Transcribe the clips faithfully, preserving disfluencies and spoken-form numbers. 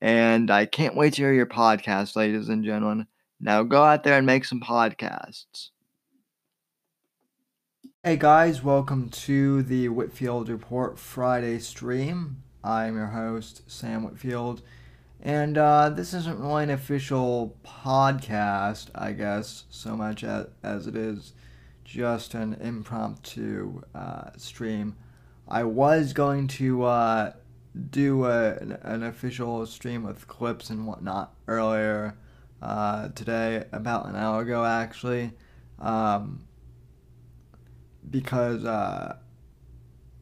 and I can't wait to hear your podcast, ladies and gentlemen. Now go out there and make some podcasts. Hey guys, welcome to the Whitfield Report Friday stream. I'm your host, Sam Whitfield, and uh, this isn't really an official podcast, I guess, so much as, as it is just an impromptu uh, stream. I was going to uh, do a, an, an official stream with clips and whatnot earlier uh, today, about an hour ago actually, um, because uh,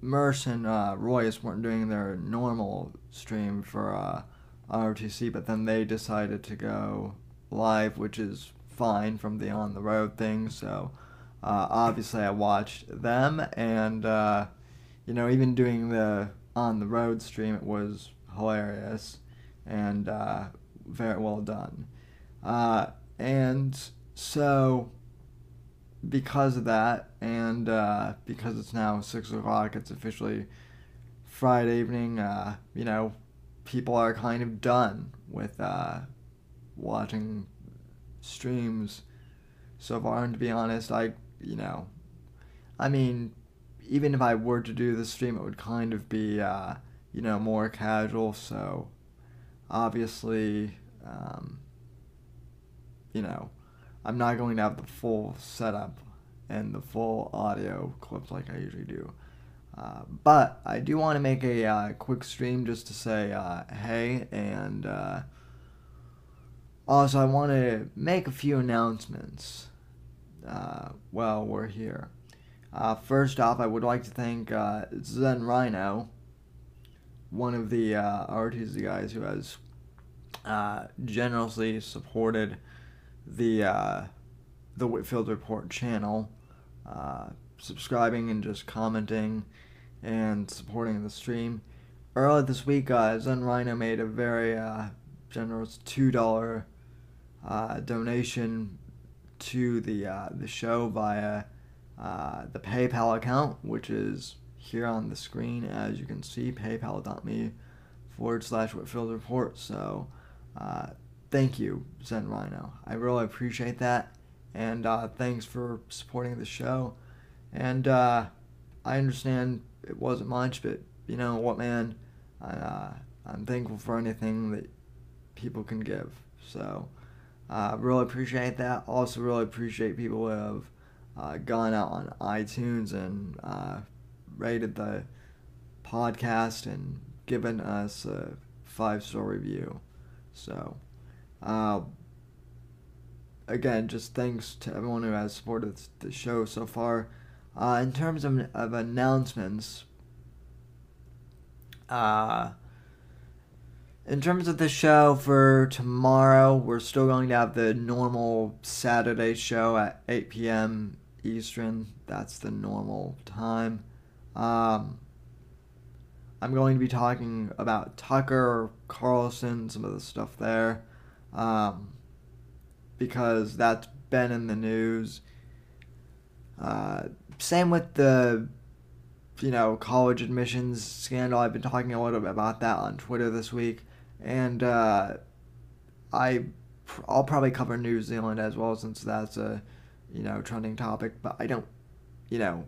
Mersh and uh, Royce weren't doing their normal stream for uh, R O T C, but then they decided to go live, which is fine from the on the road thing. So uh, obviously I watched them, and uh, you know, even doing the on the road stream, it was hilarious and uh, very well done. Uh, and so, because of that, and uh, because it's now six o'clock, it's officially Friday evening, uh, you know, people are kind of done with uh, watching streams so far. And to be honest, I, you know, I mean, even if I were to do the stream, it would kind of be, uh, you know, more casual. So obviously, um, you know, I'm not going to have the full setup and the full audio clips like I usually do. Uh, but I do want to make a uh, quick stream just to say uh, hey, and uh, also I want to make a few announcements uh, while we're here. Uh, first off, I would like to thank uh, Zen Rhino, one of the uh, R T C guys who has uh, generously supported the uh, the Whitfield Report channel, uh, subscribing and just commenting and supporting the stream. Earlier this week, uh, Zen Rhino made a very uh, generous two dollars uh, donation to the uh, the show via Uh, the PayPal account, which is here on the screen, as you can see, paypal.me forward slash Whitfield Report. So uh, thank you, Zen Rhino. I really appreciate that, and uh, thanks for supporting the show. And uh, I understand it wasn't much, but you know what, man, I, uh, I'm thankful for anything that people can give. So I uh, really appreciate that. Also really appreciate people who have Uh, gone out on iTunes and uh, rated the podcast and given us a five-star review. So, uh, again, just thanks to everyone who has supported the show so far. Uh, in terms of, of announcements, uh, in terms of the show for tomorrow, we're still going to have the normal Saturday show at eight p.m. Eastern. That's the normal time. Um, I'm going to be talking about Tucker Carlson, some of the stuff there. um, because that's been in the news. Uh, same with the, you know, college admissions scandal. I've been talking a little bit about that on Twitter this week, and uh, I, I'll probably cover New Zealand as well, since that's a, you know, trending topic. But I don't, you know,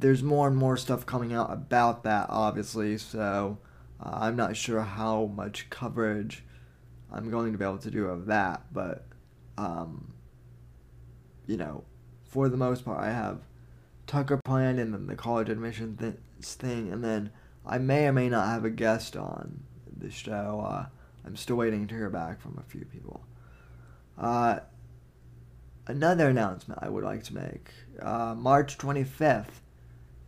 there's more and more stuff coming out about that, obviously, so uh, I'm not sure how much coverage I'm going to be able to do of that, but, um, you know, for the most part, I have Tucker planned, and then the college admission th- thing, and then I may or may not have a guest on the show. Uh, I'm still waiting to hear back from a few people. Uh, another announcement I would like to make. Uh, March twenty-fifth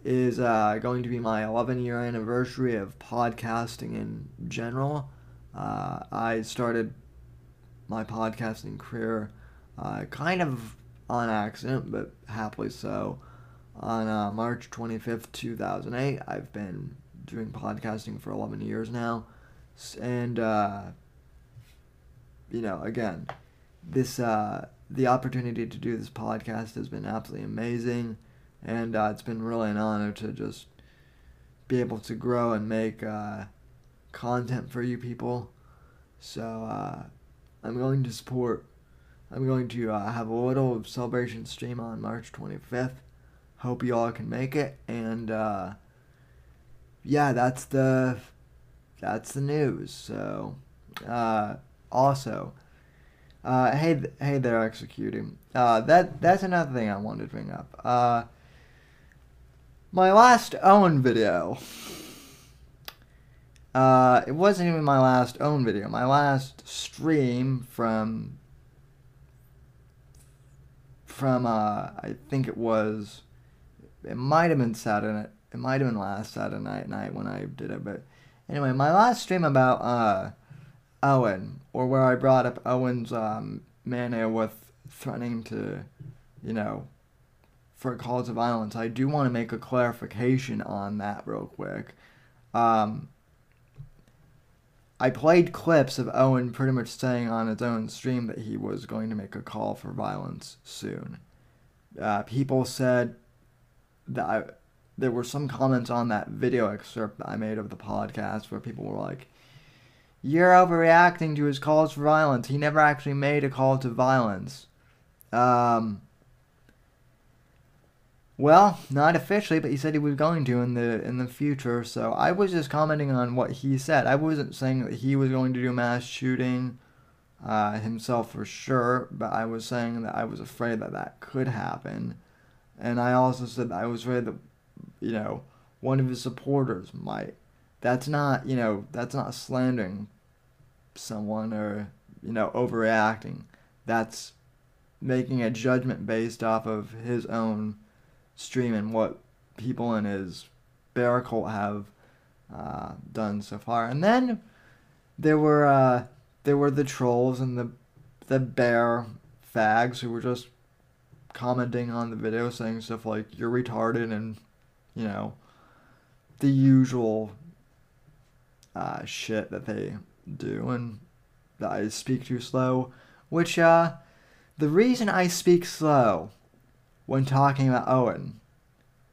is uh, going to be my eleven-year anniversary of podcasting in general. Uh, I started my podcasting career uh, kind of on accident, but happily so. On uh, March twenty-fifth, two thousand eight, I've been doing podcasting for eleven years now. And, uh, you know, again, this uh, the opportunity to do this podcast has been absolutely amazing. And uh, it's been really an honor to just be able to grow and make uh, content for you people. So uh, I'm going to support, I'm going to uh, have a little celebration stream on March twenty-fifth. Hope you all can make it, and uh, yeah, that's the that's the news. So, uh, also, uh, hey, hey, they're executing. Uh, that that's another thing I wanted to bring up. Uh, my last Owen video. Uh, it wasn't even my last Owen video. My last stream from from uh, I think it was. It might have been Saturday. It might have been last Saturday night, night when I did it. But anyway, my last stream about uh, Owen, or where I brought up Owen's um, mania with threatening to, you know, for calls of violence. I do want to make a clarification on that real quick. Um, I played clips of Owen pretty much saying on his own stream that he was going to make a call for violence soon. Uh, people said that I, there were some comments on that video excerpt that I made of the podcast where people were like, "You're overreacting to his calls for violence. He never actually made a call to violence." Um, well, not officially, but he said he was going to in the in the future. So I was just commenting on what he said. I wasn't saying that he was going to do mass shooting uh, himself for sure, but I was saying that I was afraid that that could happen. And I also said that I was afraid that, you know, one of his supporters might. That's not, you know, that's not slandering someone or, you know, overreacting. That's making a judgment based off of his own stream and what people in his bear cult have uh, done so far. And then there were uh, there were the trolls and the the bear fags who were just commenting on the video saying stuff like, "You're retarded," and, you know, the usual uh, shit that they do, and that I speak too slow, which, uh, the reason I speak slow when talking about Owen,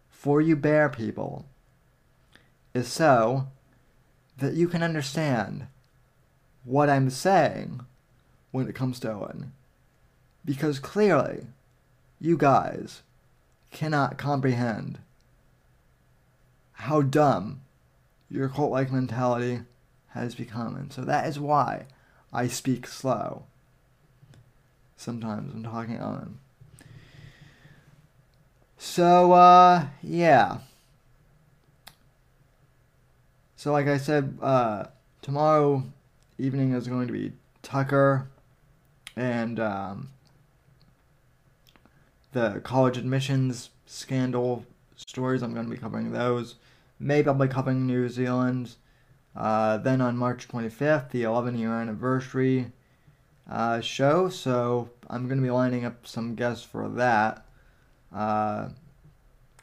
for you bear people, is so that you can understand what I'm saying when it comes to Owen, because clearly you guys cannot comprehend how dumb your cult-like mentality has become. And so that is why I speak slow sometimes when talking on. So, uh, yeah. So like I said, uh, tomorrow evening is going to be Tucker and, um, the college admissions scandal stories. I'm going to be covering those. Maybe I'll be covering New Zealand. Uh, then on March twenty-fifth, the eleven-year anniversary uh, show. So I'm going to be lining up some guests for that. Uh,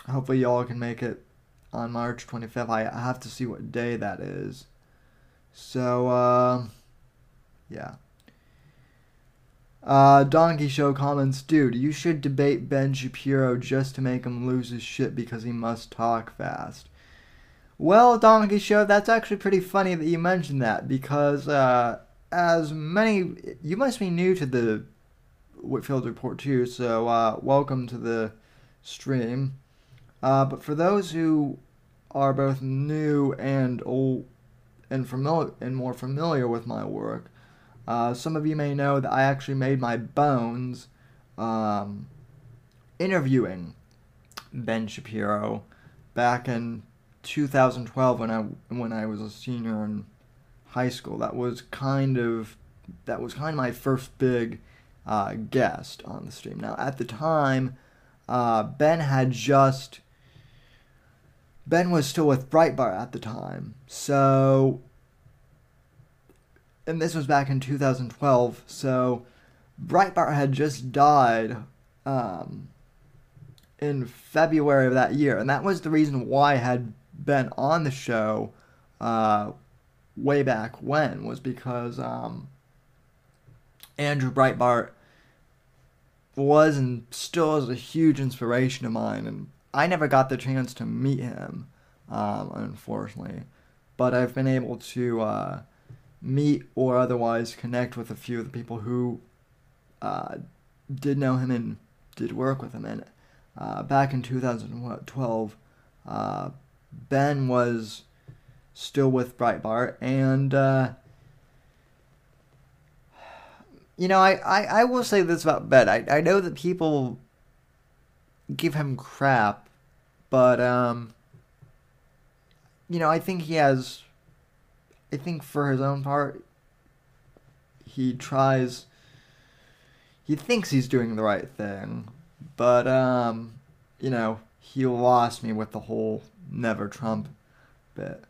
hopefully y'all can make it on March twenty-fifth. I have to see what day that is. So, uh, yeah. Uh, Donkey Show comments, dude, you should debate Ben Shapiro just to make him lose his shit because he must talk fast. Well, Donkey Show, that's actually pretty funny that you mentioned that, because uh, as many, you must be new to the Whitfield Report too, so uh, welcome to the stream. Uh, but for those who are both new and old and familiar and more familiar with my work, uh, some of you may know that I actually made my bones um, interviewing Ben Shapiro back in two thousand twelve when I when I was a senior in high school. That was kind of that was kind of my first big uh, guest on the stream. Now at the time, uh, Ben had just Ben was still with Breitbart at the time, so, and this was back in two thousand twelve, so Breitbart had just died um, in February of that year, and that was the reason why I had been on the show uh, way back when, was because um, Andrew Breitbart was and still is a huge inspiration of mine, and I never got the chance to meet him, um, unfortunately, but I've been able to uh, meet or otherwise connect with a few of the people who uh, did know him and did work with him. And uh, back in two thousand twelve, uh, Ben was still with Breitbart, and uh, you know, I, I, I will say this about Ben. I, I know that people give him crap, but um you know, I think he has I think for his own part he tries he thinks he's doing the right thing, but um you know, he lost me with the whole never Trump bit.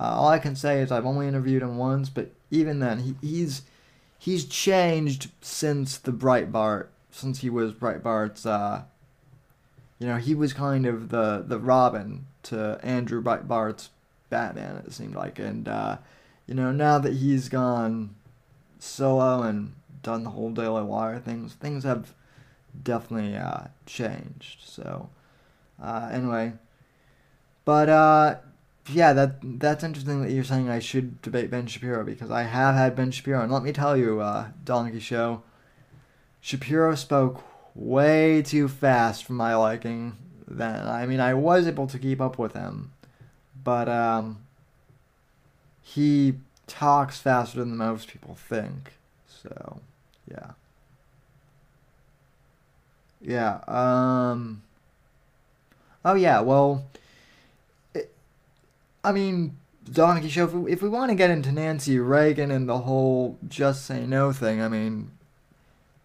Uh, all I can say is I've only interviewed him once, but even then he, he's he's changed since the Breitbart since he was Breitbart's uh you know, he was kind of the, the Robin to Andrew Breitbart's Batman, it seemed like. And, uh, you know, now that he's gone solo and done the whole Daily Wire things, things have definitely uh, changed. So, uh, anyway. But, uh, yeah, that that's interesting that you're saying I should debate Ben Shapiro, because I have had Ben Shapiro. And let me tell you, uh, Donkey Show, Shapiro spoke way too fast for my liking then. I mean, I was able to keep up with him, but um, he talks faster than most people think. So, yeah. Yeah, um... Oh, yeah, well, It, I mean, Donkey Show, if we, if we want to get into Nancy Reagan and the whole Just Say No thing, I mean,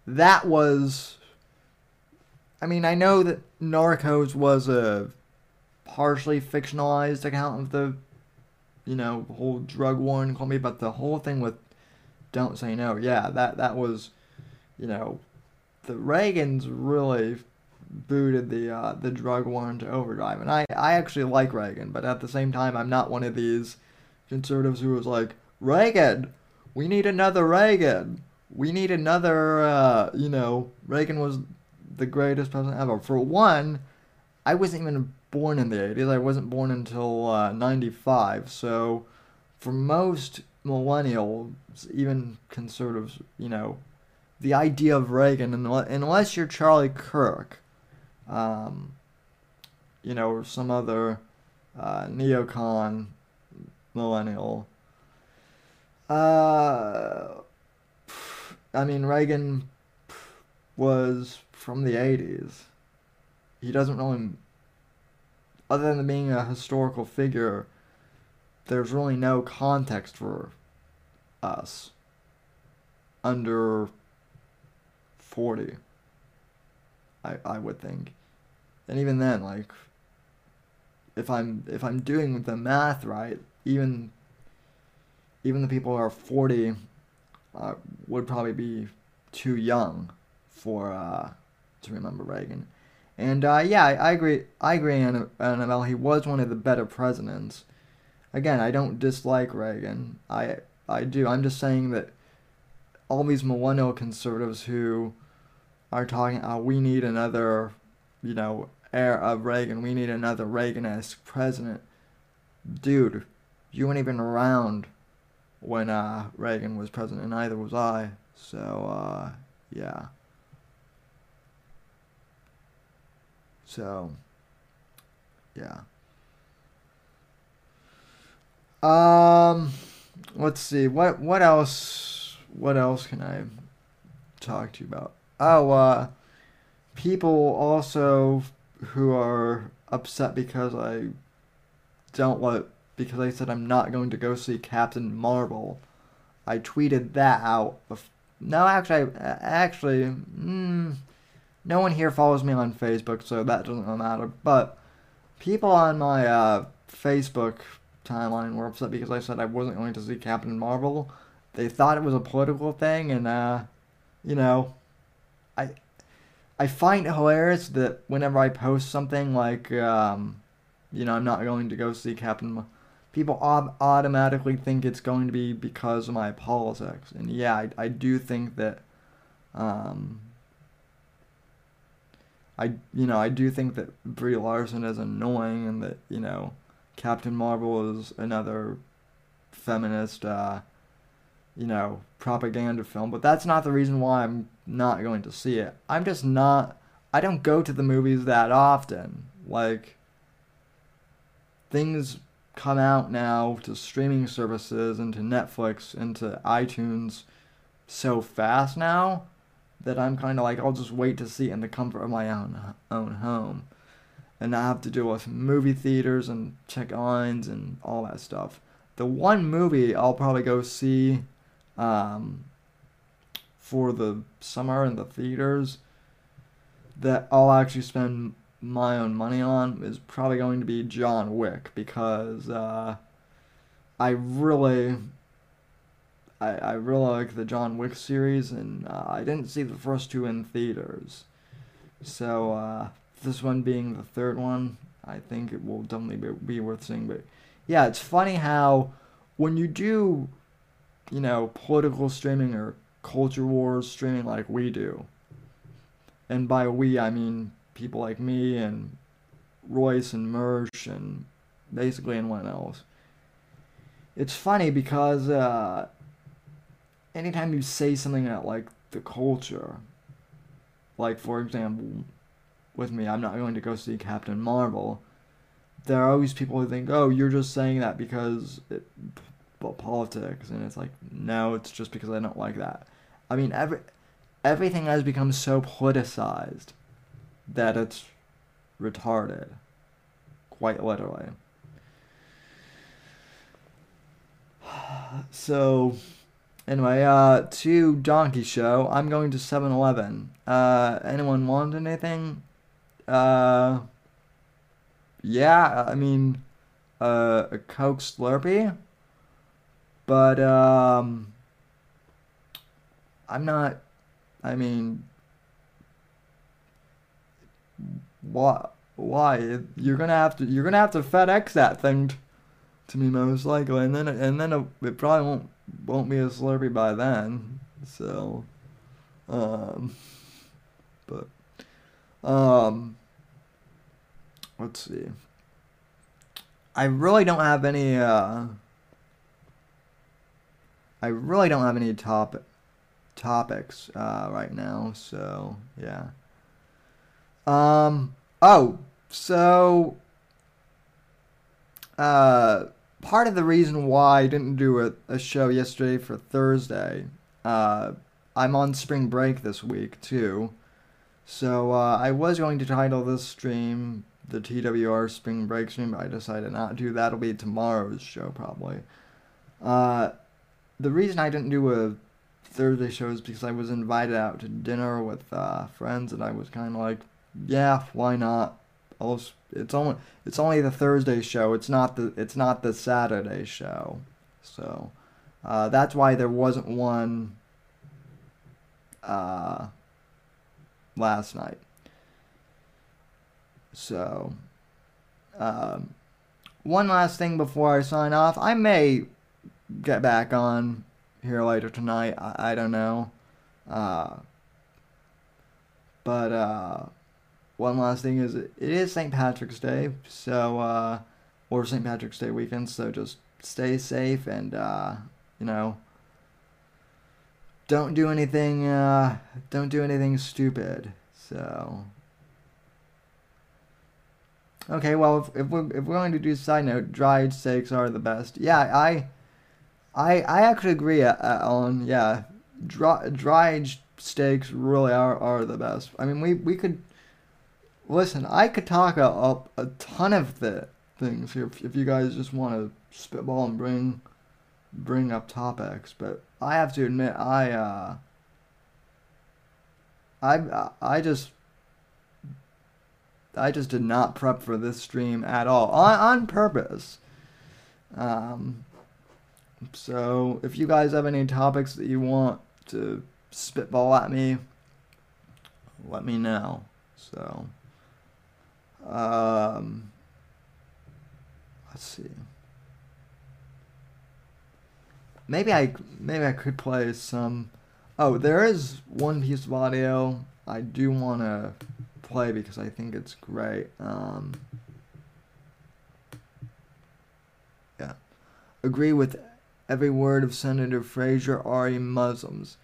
that was... I mean, I know that Narcos was a partially fictionalized account of the, you know, whole drug war in Colombia, but the whole thing with Don't Say No, yeah, that, that was, you know, the Reagans really booted the uh, the drug war into overdrive. And I, I actually like Reagan, but at the same time, I'm not one of these conservatives who was like, Reagan, we need another Reagan. We need another, uh, you know, Reagan was the greatest president ever. For one, I wasn't even born in the eighties. I wasn't born until uh, ninety-five. So for most millennials, even conservatives, you know, the idea of Reagan, unless you're Charlie Kirk, um, you know, or some other uh, neocon millennial, uh, I mean, Reagan was from the eighties. He doesn't really, other than being a historical figure, there's really no context for us under forty, I, I would think. And even then, like, if I'm if I'm doing the math right, even even the people who are forty uh, would probably be too young for uh to remember Reagan. And uh, yeah, I, I agree. I agree, Annabelle. He was one of the better presidents. Again, I don't dislike Reagan. I I do. I'm just saying that all these millennial conservatives who are talking, oh, we need another, you know, heir of Reagan, we need another Reagan-esque president. Dude, you weren't even around when uh, Reagan was president, and neither was I. So, uh, yeah. So, yeah. Um, let's see. What what else? What else can I talk to you about? Oh, uh, people also who are upset because I don't like because I said I'm not going to go see Captain Marvel. I tweeted that out. No, actually, actually, mm, no one here follows me on Facebook, so that doesn't really matter. But people on my uh, Facebook timeline were upset because I said I wasn't going to see Captain Marvel. They thought it was a political thing, and uh, you know, I I find it hilarious that whenever I post something like, um, you know, I'm not going to go see Captain Marvel, people ob- automatically think it's going to be because of my politics. And yeah, I, I do think that, um, I you know I do think that Brie Larson is annoying, and that, you know, Captain Marvel is another feminist, uh, you know, propaganda film. But that's not the reason why I'm not going to see it. I'm just not, I don't go to the movies that often. Like, things come out now to streaming services and to Netflix and to iTunes so fast now that I'm kind of like, I'll just wait to see it in the comfort of my own own home. And I have to deal with movie theaters and check lines and all that stuff. The one movie I'll probably go see um, for the summer in the theaters that I'll actually spend my own money on is probably going to be John Wick, because uh, I really, I, I really like the John Wick series, and uh, I didn't see the first two in theaters, so. Uh, This one being the third one, I think it will definitely be worth seeing. But yeah, it's funny how when you do, you know, political streaming or culture wars streaming like we do, and by we I mean people like me and Royce and Mersh and basically anyone else, it's funny because uh, anytime you say something about, like, the culture, like, for example, with me, I'm not going to go see Captain Marvel, there are always people who think, oh, you're just saying that because it, well, politics, and it's like, no, it's just because I don't like that. I mean, every everything has become so politicized that it's retarded, quite literally. So, anyway, uh, to Donkey Show, I'm going to seven eleven. Uh, anyone want anything? Uh, yeah, I mean, uh, a Coke Slurpee, but, um, I'm not, I mean, why, why, you're gonna have to, you're gonna have to FedEx that thing to me most likely, and then, and then it, it probably won't, won't be a Slurpee by then, so, um, but, um, let's see. I really don't have any, uh, I really don't have any top, topics, uh, right now, so, yeah. Um, oh, so, uh, part of the reason why I didn't do a, a show yesterday for Thursday, uh, I'm on spring break this week, too, so, uh, I was going to title this stream the T W R Spring Break stream, but I decided not to. That'll be tomorrow's show, probably. Uh, the reason I didn't do a Thursday show is because I was invited out to dinner with, uh, friends, and I was kind of like, yeah, why not? I'll, it's only, it's only the Thursday show, it's not the, it's not the Saturday show, so, uh, that's why there wasn't one, uh, last night. So, um, one last thing before I sign off. I may get back on here later tonight. I, I don't know. Uh, but uh, one last thing is it is Saint Patrick's Day, so uh, or Saint Patrick's Day weekend. So just stay safe and uh, you know, don't do anything. Uh, don't do anything stupid. So. Okay, well, if, if, we're, if we're going to do side note, dried steaks are the best. Yeah, I I, I actually agree, Ellen. Yeah, dry, dried steaks really are, are the best. I mean, we, we could... Listen, I could talk up a, a ton of the things here if, if you guys just want to spitball and bring bring up topics. But I have to admit, I... Uh, I, I just... I just did not prep for this stream at all, on, on purpose. Um, so, if you guys have any topics that you want to spitball at me, let me know. So, um, let's see. Maybe I, maybe I could play some... Oh, there is one piece of audio I do want to... play because I think it's great. Um, yeah, agree with every word of Senator Frazier. Are you Muslims?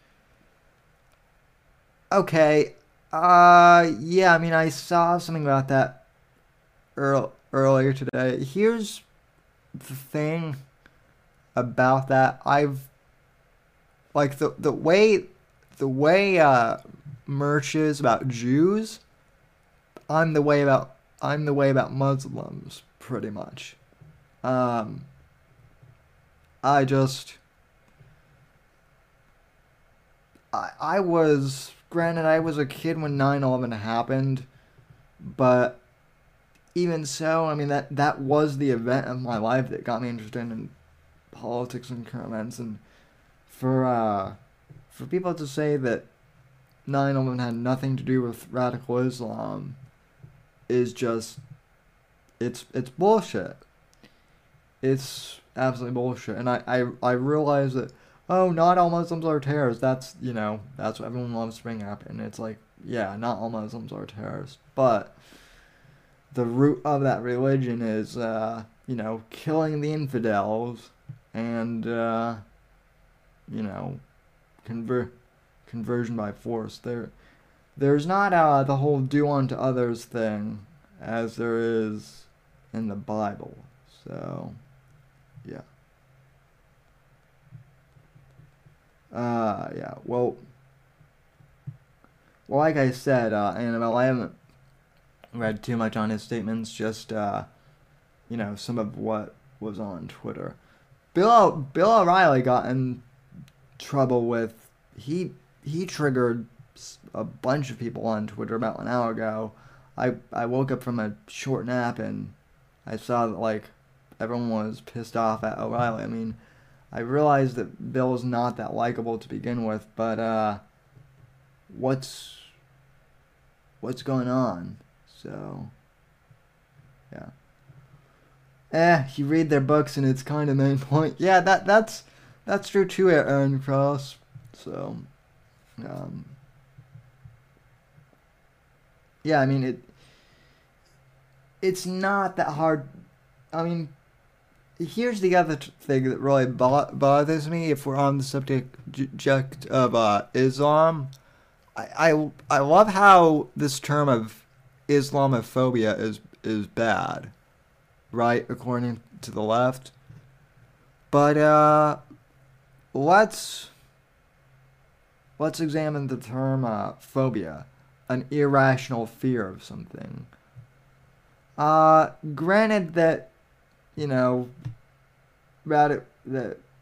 Okay. Uh, yeah. I mean, I saw something about that earl earlier today. Here's the thing about that. I've like the the way the way uh, Mersh is about Jews. I'm the way about I'm the way about Muslims, pretty much. Um, I just I I was granted I was a kid when nine eleven happened, but even so, I mean that that was the event of my life that got me interested in politics and current events, and for uh, for people to say that nine eleven had nothing to do with radical Islam. Is just, it's it's bullshit. It's absolutely bullshit. And I, I, I realize that, oh, not all Muslims are terrorists. That's, you know, that's what everyone loves to bring up. And it's like, yeah, not all Muslims are terrorists. But the root of that religion is, uh, you know, killing the infidels and, uh, you know, conver conversion by force. They're... There's not uh, the whole do unto others thing as there is in the Bible. So, yeah. Uh, yeah, well, well, like I said, uh, Annabelle, I haven't read too much on his statements, just, uh, you know, some of what was on Twitter. Bill, Bill O'Reilly got in trouble with, he, he triggered... a bunch of people on Twitter about an hour ago. I, I woke up from a short nap and I saw that, like, everyone was pissed off at O'Reilly. I mean, I realized that Bill's not that likable to begin with, but, uh, what's, what's going on? So, yeah. Eh, you read their books and it's kind of main point. Yeah, that, that's, that's true too, Aaron Cross. So, um... yeah, I mean, it. it's not that hard. I mean, here's the other thing that really bo bothers me if we're on the subject of uh, Islam. I, I, I love how this term of Islamophobia is, is bad, right, according to the left. But uh, let's, let's examine the term uh, phobia. An irrational fear of something. Uh, granted that, you know, that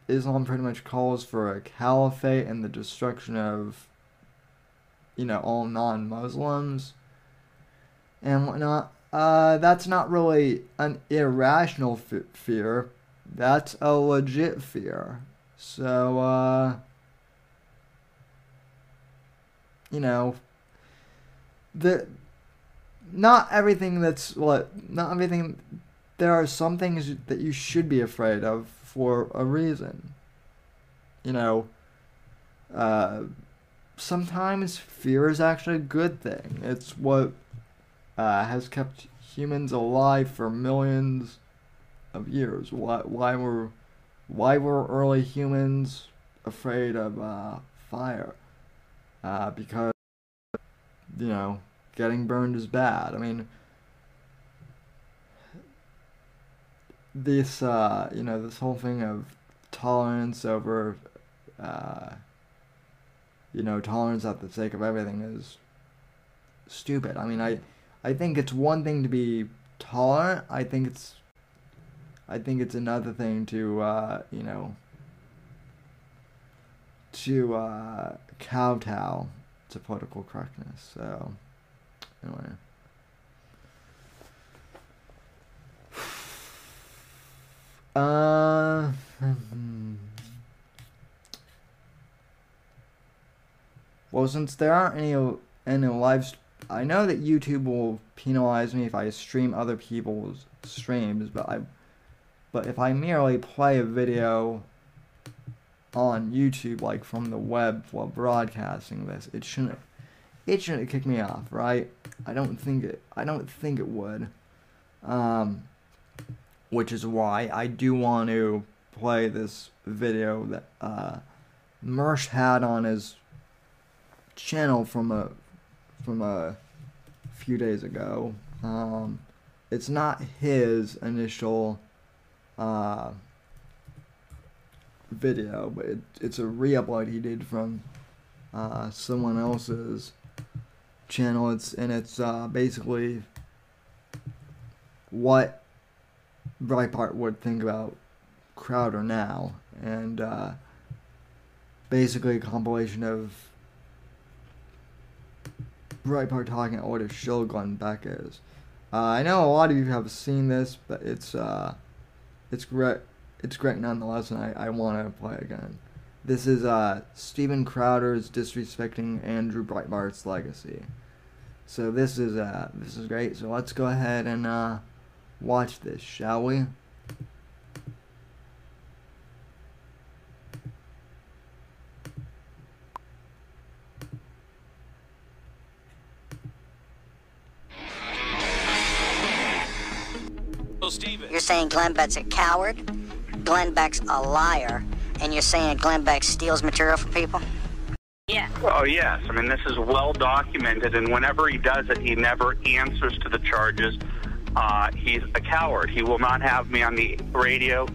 Islam pretty much calls for a caliphate and the destruction of, you know, all non-Muslims and whatnot. Uh, that's not really an irrational f fear. That's a legit fear. So, uh, you know... The, not everything that's what not everything there are some things that you should be afraid of for a reason. you know, uh, sometimes fear is actually a good thing. It's what uh, has kept humans alive for millions of years. Why, why were why were early humans afraid of uh, fire? Uh, because, you know, getting burned is bad. I mean, this, uh, you know, this whole thing of tolerance over, uh, you know, tolerance at the sake of everything is stupid. I mean, I, I think it's one thing to be tolerant. I think it's, I think it's another thing to, uh, you know, to, uh, kowtow to political correctness. So, anyway. Uh, well, since there aren't any, any live, I know that YouTube will penalize me if I stream other people's streams, but I, but if I merely play a video on YouTube, like from the web while broadcasting this, it shouldn't it shouldn't kick me off, right? I don't think it I don't think it would, um, which is why I do want to play this video that uh, Mersh had on his channel from a from a few days ago. Um, it's not his initial uh, video, but it, it's a re-upload he did from uh, someone else's channel. It's and it's uh, basically what Breitbart would think about Crowder now, and uh, basically a compilation of Breitbart talking about what a shill Glenn Beck is. Uh, I know a lot of you have seen this, but it's uh, it's great. It's great nonetheless, and I, I want to play again. This is uh, Stephen Crowder's disrespecting Andrew Breitbart's legacy. So this is uh, this is great. So let's go ahead and uh, watch this, shall we? Well, Stephen, you're saying Glenn Beck's a coward? Glenn Beck's a liar, and you're saying Glenn Beck steals material from people? Yeah. Oh, yes. I mean, this is well documented, and whenever he does it, he never answers to the charges. Uh, he's a coward. He will not have me on the radio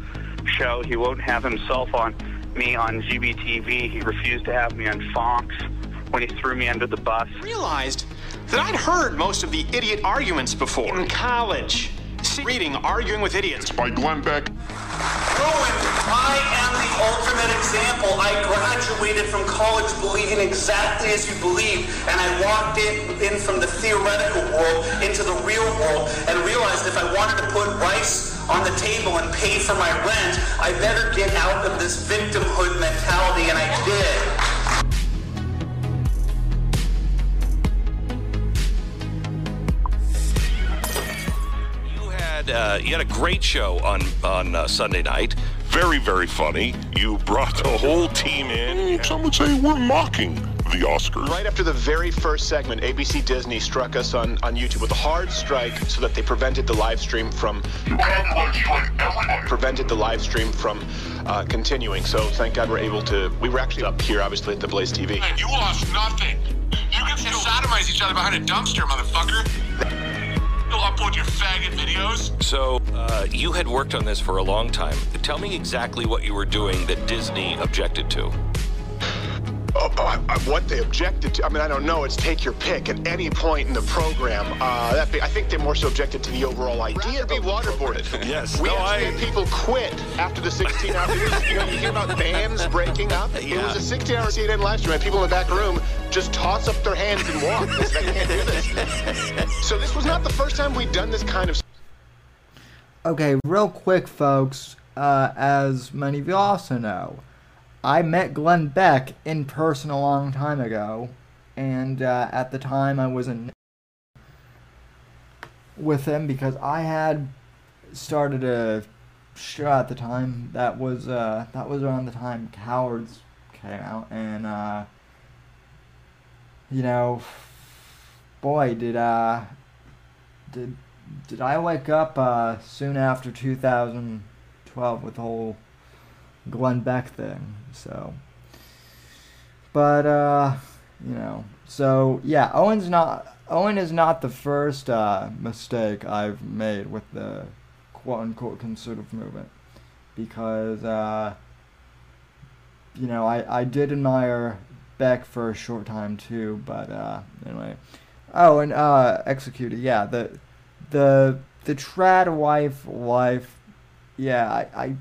show. He won't have himself on me on G B T V. He refused to have me on Fox when he threw me under the bus. I realized that I'd heard most of the idiot arguments before. In college. Reading, Arguing with Idiots by Glenn Beck. Ruined. I am the ultimate example. I graduated from college believing exactly as you believe, and I walked in, in from the theoretical world into the real world and realized if I wanted to put rice on the table and pay for my rent, I better get out of this victimhood mentality, and I did. Uh, you had a great show on on uh, Sunday night. Very, very funny. You brought the whole team in. Some would say we're mocking the Oscars. Right after the very first segment, A B C Disney struck us on, on YouTube with a hard strike so that they prevented the live stream from prevented the live stream from uh, continuing. So thank God we're able to. We were actually up here, obviously, at the Blaze T V. You lost nothing. You can still sodomize each other behind a dumpster, motherfucker. You'll upload your faggot videos. So, uh, you had worked on this for a long time. Tell me exactly what you were doing that Disney objected to. Oh, I, I, what they objected to? I mean, I don't know. It's take your pick at any point in the program. Uh, that be, I think they more so objected to the overall idea. Rather be waterboarded. Yes. We no, actually I... had people quit after the sixteen hours. You know, you hear about bands breaking up. Yeah. It was a sixteen hour C N N live stream. People in the back room just toss up their hands and walk. I can't do this. So this was not the first time we'd done this kind of... Okay, real quick, folks. Uh, as many of you also know, I met Glenn Beck in person a long time ago. And uh, at the time, I was in with him because I had started a sure at the time. That was uh, that was around the time Cowards came out, and uh, you know, boy, did uh, did did I wake up uh, soon after two thousand twelve with the whole Glenn Beck thing. So, but uh, you know, so yeah, Owen's not Owen is not the first uh, mistake I've made with the quote-unquote conservative movement, because uh, you know, I I did admire Beck for a short time too, but uh, anyway. Oh, and uh, Executed, yeah, the the the trad wife life, yeah, I. I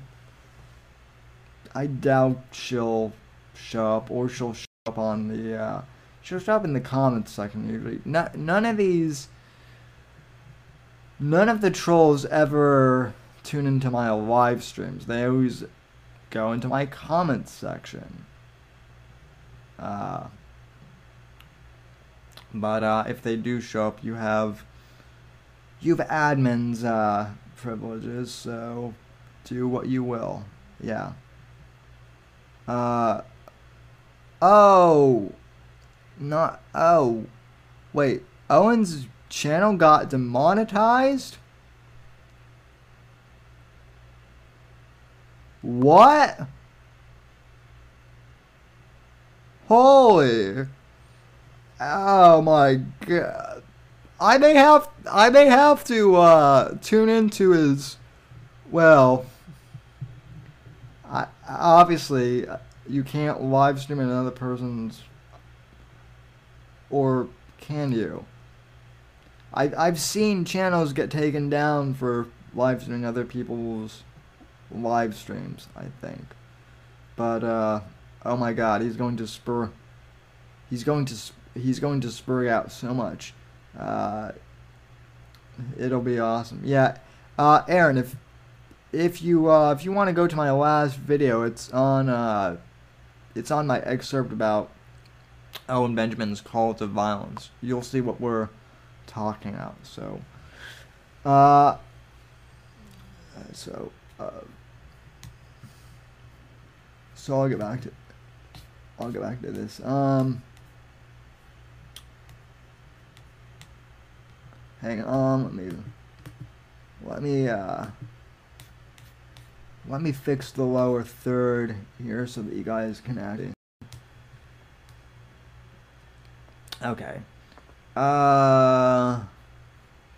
I doubt she'll show up, or she'll show up on the, uh, she'll show up in the comments section usually. No, none of these, none of the trolls ever tune into my live streams. They always go into my comments section. Uh, but, uh, if they do show up, you have, you have admins, uh, privileges, so do what you will. Yeah. Uh, oh, not, oh, wait, Owen's channel got demonetized? What? Holy, oh my god, I may have, I may have to, uh, tune into his, well... I, obviously, you can't live stream another person's, or can you? I, I've seen channels get taken down for live streaming other people's live streams, I think. But, uh, oh my god, he's going to spur, he's going to, he's going to spur out so much. Uh, it'll be awesome. Yeah, uh, Aaron, if, If you uh, if you want to go to my last video, it's on uh, it's on my excerpt about Owen Benjamin's call to violence. You'll see what we're talking about. So, uh, so uh, so I'll get back to I'll get back to this. Um, hang on, let me let me uh. Let me fix the lower third here so that you guys can add in. Okay. Uh,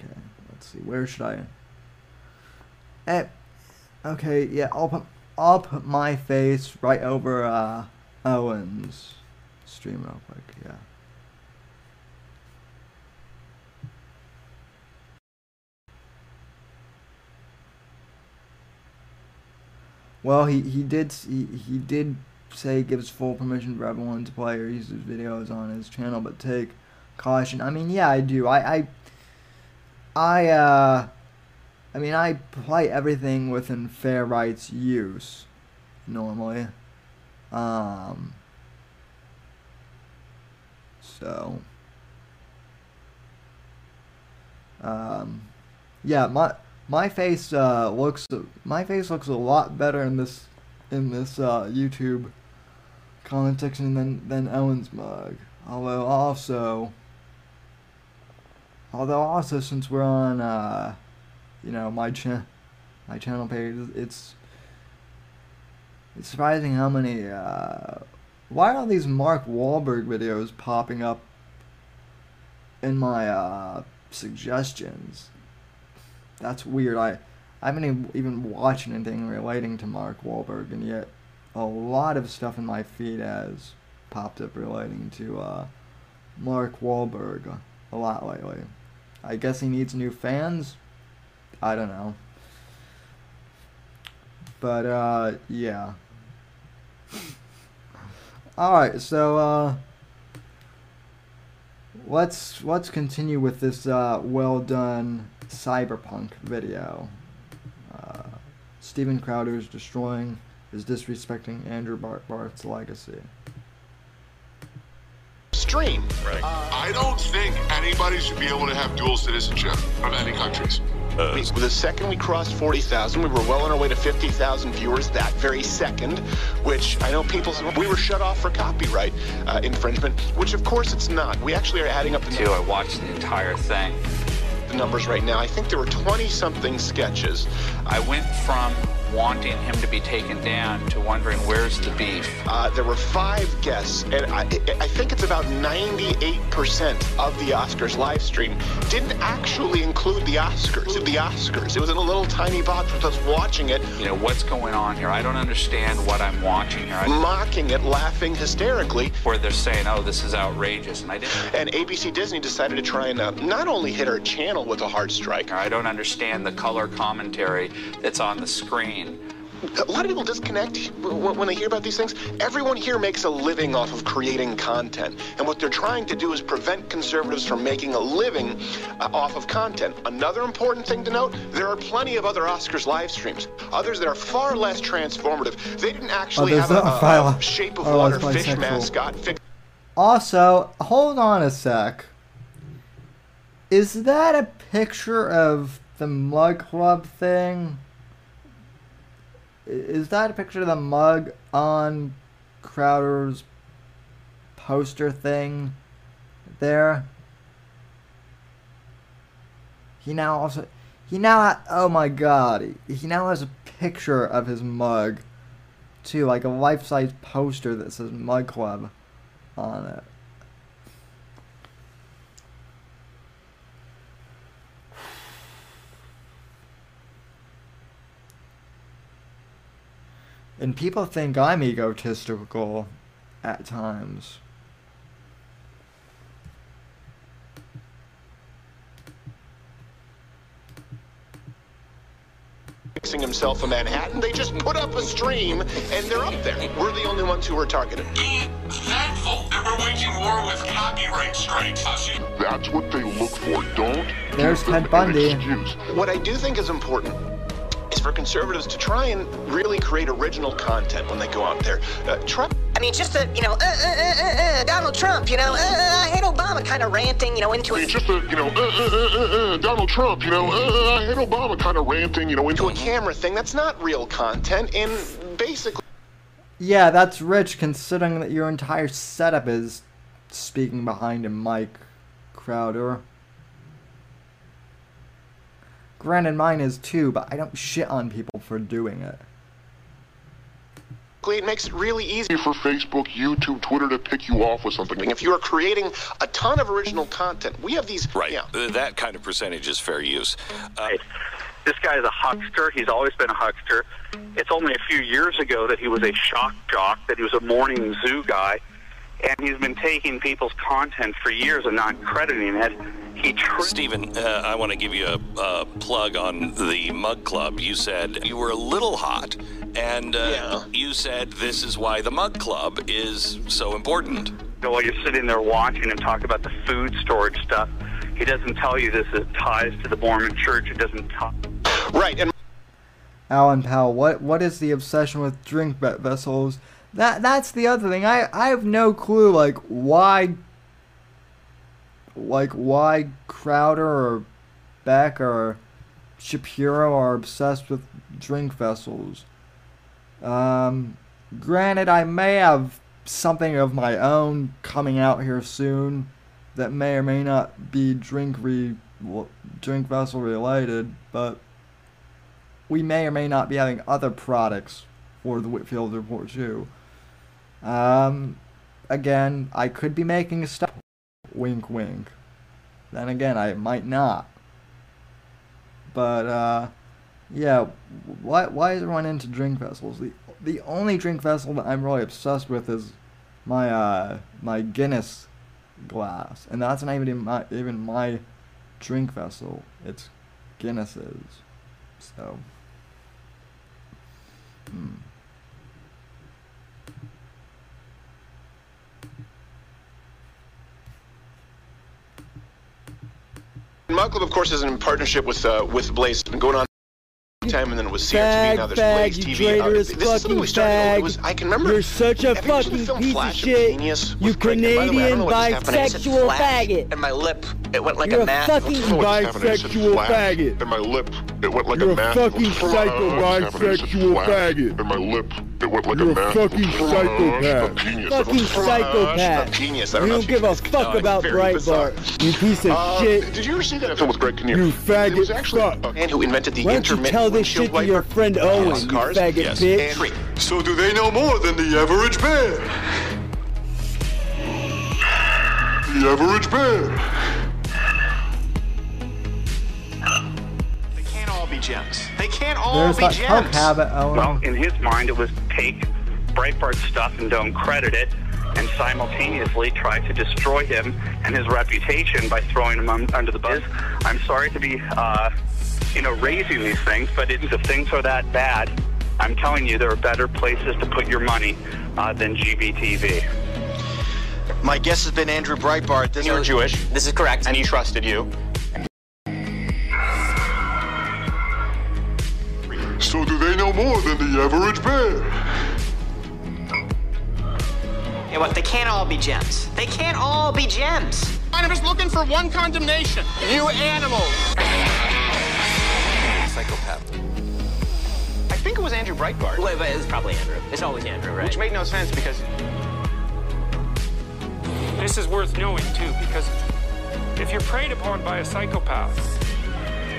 okay, let's see. Where should I? Eh, okay, yeah, I'll put, I'll put my face right over uh, Owen's stream real quick, yeah. Well, he, he did he, he did say he gives full permission for everyone to play or use his videos on his channel, but take caution. I mean, yeah, I do. I I I, uh, I mean, I play everything within fair rights use normally. Um, so, um, yeah, my. My face uh, looks my face looks a lot better in this in this uh, YouTube comment section than than Owen's mug. Although also, although also since we're on uh, you know my cha my channel page, it's it's surprising how many. Uh, why are these Mark Wahlberg videos popping up in my uh, suggestions? That's weird. I, I haven't even watched anything relating to Mark Wahlberg, and yet a lot of stuff in my feed has popped up relating to uh, Mark Wahlberg a lot lately. I guess he needs new fans? I don't know. But, uh, yeah. Alright, so, uh, let's, let's continue with this uh, well-done... Cyberpunk video. Uh, Stephen Crowder is destroying, is disrespecting Andrew Breitbart's legacy. Stream. Right. Uh, I don't think anybody should be able to have dual citizenship of any countries. Uh, we, the second we crossed forty thousand, we were well on our way to fifty thousand viewers that very second, which I know people said we were shut off for copyright uh, infringement, which of course it's not. We actually are adding up the numbers. I watched the entire thing. The numbers right now, I think there were twenty-something sketches. I went from wanting him to be taken down to wondering where's the beef. Uh, there were five guests, and I, I think it's about ninety-eight percent of the Oscars live stream didn't actually include the Oscars. The Oscars. It was in a little tiny box with us watching it. You know, what's going on here? I don't understand what I'm watching here. I... Mocking it, laughing hysterically. Where they're saying, oh, this is outrageous, and I didn't. And A B C Disney decided to try and uh, not only hit our channel with a hard strike. I don't understand the color commentary that's on the screen. A lot of people disconnect when they hear about these things. Everyone here makes a living off of creating content. And what they're trying to do is prevent conservatives from making a living uh, off of content. Another important thing to note, there are plenty of other Oscars live streams. Others that are far less transformative. They didn't actually oh, have a, a, a shape of oh, water fish sexual. mascot. Also, hold on a sec. Is that a picture of the Mug Club thing? Is that a picture of the mug on Crowder's poster thing there? He now also, he now, oh my god, he now has a picture of his mug too, like a life-size poster that says Mug Club on it. And people think I'm egotistical at times. Fixing himself in Manhattan, they just put up a stream and they're up there. We're the only ones who were targeted. Be thankful that we're waging war with copyright strikes. That's what they look for. Don't. There's Ted Bundy. What I do think is important is for conservatives to try and really create original content when they go out there. Uh, Trump. I mean, just a, you know, uh, uh, uh, uh, Donald Trump, you know, uh, uh, I hate Obama kind of ranting, you know, into it. Just a, you know, uh, uh, uh, uh, Donald Trump, you know, uh, uh, I hate Obama kind of ranting, you know, into a camera thing. That's not real content, and basically. Yeah, that's rich, considering that your entire setup is speaking behind a mic, Crowder. Granted, mine is too, but I don't shit on people for doing it. It makes it really easy for Facebook, YouTube, Twitter to pick you off with something. If you are creating a ton of original content, we have these... Right. Yeah. Uh, that kind of percentage is fair use. Uh, this guy is a huckster. He's always been a huckster. It's only a few years ago that he was a shock jock, that he was a morning zoo guy, and he's been taking people's content for years and not crediting it. Stephen, uh, I want to give you a, a plug on the Mug Club. You said you were a little hot, and uh, yeah. you said this is why the Mug Club is so important. You know, while you're sitting there watching him talk about the food storage stuff, he doesn't tell you this is ties to the Mormon Church. It doesn't talk. Right. And Alan Powell, what what is the obsession with drink vessels? That that's the other thing. I I have no clue. Like why. Like, why Crowder or Beck or Shapiro are obsessed with drink vessels. Um, granted, I may have something of my own coming out here soon that may or may not be drink re drink vessel related, but we may or may not be having other products for the Whitfield Report too. Um, again, I could be making stuff. Wink, wink. Then again, I might not. But, uh, yeah, why, why is everyone into drink vessels? The, the only drink vessel that I'm really obsessed with is my, uh, my Guinness glass. And that's not even my, even my drink vessel. It's Guinness's. So. Hmm. Mug Club, of course, is in partnership with uh, with Blaze. It's been going on time, and then it was C R T V, bag, now there's bag, Blaze T V. Now, this is something we started bag. It was, I can remember. You're such a fucking piece Flash of shit. Of you Canadian bisexual faggot. And my lip, it went like You're a gnat. You're a fucking bisexual faggot. And my lip, it went like You're a gnat. You're a fucking psycho bisexual faggot. And my lip, it went like You're a gnat. You're a fucking psychopath. Fucking psychopath. You don't give a fuck about Breitbart. You piece of shit. Did you ever see that film with Greg Kinnear? You faggot fuck. Man who invented the intermittent tell this shit to your friend Owen, you faggot yes. bitch. So do they know more than the average bear? The average bear. They can't all be gems. They can't all There's be gems. Habit, Owen. Well, in his mind, it was take Breitbart stuff and don't credit it, and simultaneously try to destroy him and his reputation by throwing him un under the bus. I'm sorry to be... Uh, you know, raising these things, but it, if things are that bad, I'm telling you, there are better places to put your money uh, than G B T V. My guest has been Andrew Breitbart. This You're was, Jewish. This is correct. And he trusted you. So do they know more than the average bear? Yeah, well, they can't all be gems. They can't all be gems. I'm just looking for one condemnation. You animals. Psychopath. I think it was Andrew Breitbart. Wait, wait, it's probably Andrew. It's always Andrew, right? Which made no sense because... This is worth knowing, too, because if you're preyed upon by a psychopath,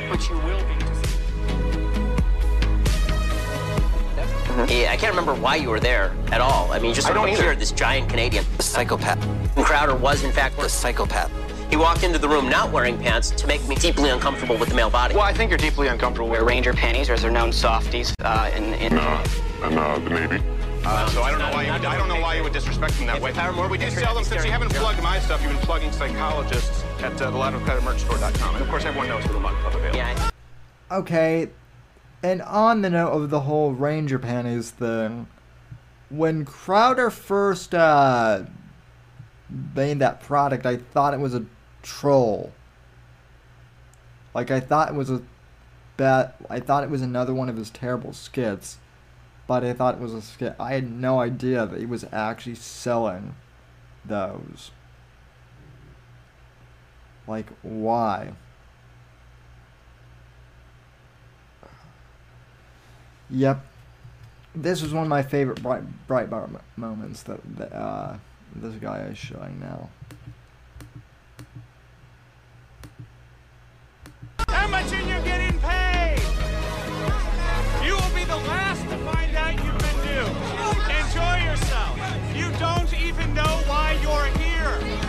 which you will be... Mm-hmm. Yeah, I can't remember why you were there at all. I mean, you just sort I don't of appeared, this giant Canadian... The psychopath. And Crowder was, in fact, the psychopath. He walked into the room not wearing pants to make me deeply uncomfortable with the male body. Well, I think you're deeply uncomfortable with Ranger panties, or as they're known, softies. Uh, in, in no, and uh, the Navy. Uh, so I don't know why you would, I don't know why you would disrespect them that way. More we just sell them since you haven't plugged my stuff. You've been plugging psychologists at uh, the lateral credit merch store dot com, and of course everyone knows who the Mug Club available. Yeah. Okay, and on the note of the whole Ranger panties thing, when Crowder first uh, made that product, I thought it was a troll. Like I thought it was a bad I thought it was another one of his terrible skits, but I thought it was a skit. I had no idea that he was actually selling those. Like, why? Yep. This was one of my favorite Bright Breitbart moments that, that uh this guy is showing now. How much are you getting paid? You will be the last to find out you've been due. Enjoy yourself. You don't even know why you're here.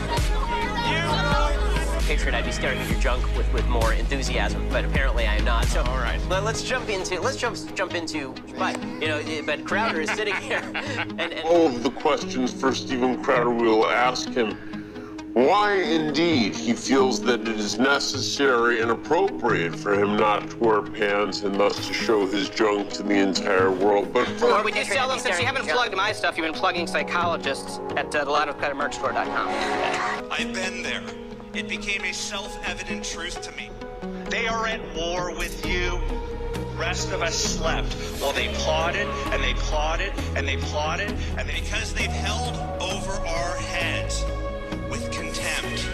You pictured I'd be staring at your junk with, with more enthusiasm, but apparently I am not. So all right. Let, let's jump into let's jump jump into but you know but Crowder is sitting here and, and all of the questions for Stephen Crowder will ask him. Why, indeed, he feels that it is necessary and appropriate for him not to wear pants and thus to show his junk to the entire world. But for we just sell them since you haven't plugged my stuff, you've been plugging psychologists at uh, the lateral credit merch store dot com. I've been there. It became a self-evident truth to me. They are at war with you. Rest of us slept while well, they plotted and they plotted and they plotted, and because they've held over our heads with contempt,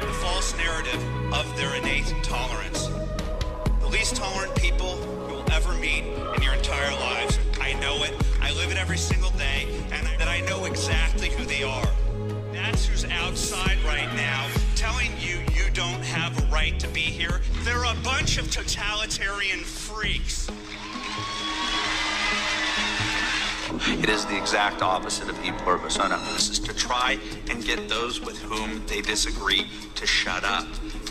the false narrative of their innate tolerance. The least tolerant people you will ever meet in your entire lives. I know it, I live it every single day, and that I know exactly who they are. That's who's outside right now, telling you you don't have a right to be here. They're a bunch of totalitarian freaks. It is the exact opposite of e pluribus unum. This is to try and get those with whom they disagree to shut up.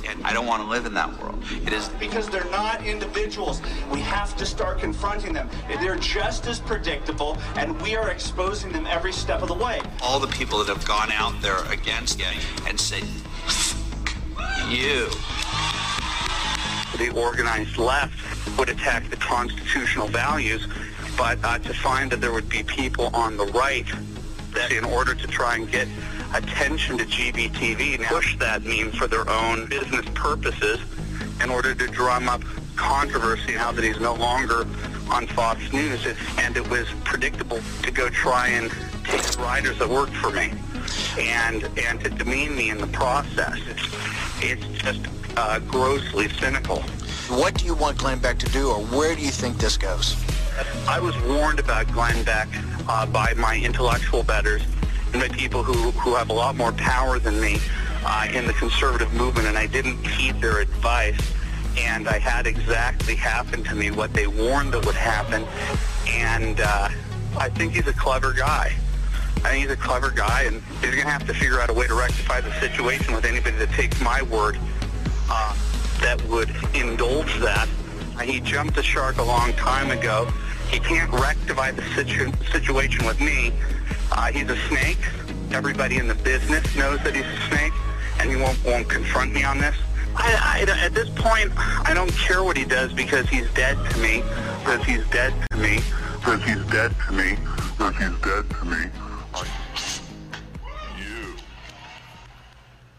And I don't want to live in that world. It is because they're not individuals. We have to start confronting them. They're just as predictable, and we are exposing them every step of the way. All the people that have gone out there against it and said, you. The organized left would attack the constitutional values, but uh, to find that there would be people on the right that in order to try and get attention to G B T V, push that meme for their own business purposes in order to drum up controversy now that he's no longer on Fox News, and it was predictable to go try and take writers that worked for me and and to demean me in the process. It's, it's just uh, grossly cynical. What do you want Glenn Beck to do, or where do you think this goes? I was warned about Glenn Beck uh, by my intellectual betters and by people who, who have a lot more power than me uh, in the conservative movement, and I didn't heed their advice. And I had exactly happen to me what they warned that would happen. And uh, I think he's a clever guy. I think he's a clever guy, and he's going to have to figure out a way to rectify the situation with anybody that takes my word uh, that would indulge that. He jumped the shark a long time ago. He can't rectify the situ situation with me. Uh, he's a snake. Everybody in the business knows that he's a snake, and he won't, won't confront me on this. I, I, at this point, I don't care what he does because he's dead to me, because he's dead to me, because he's dead to me, because he's dead to me.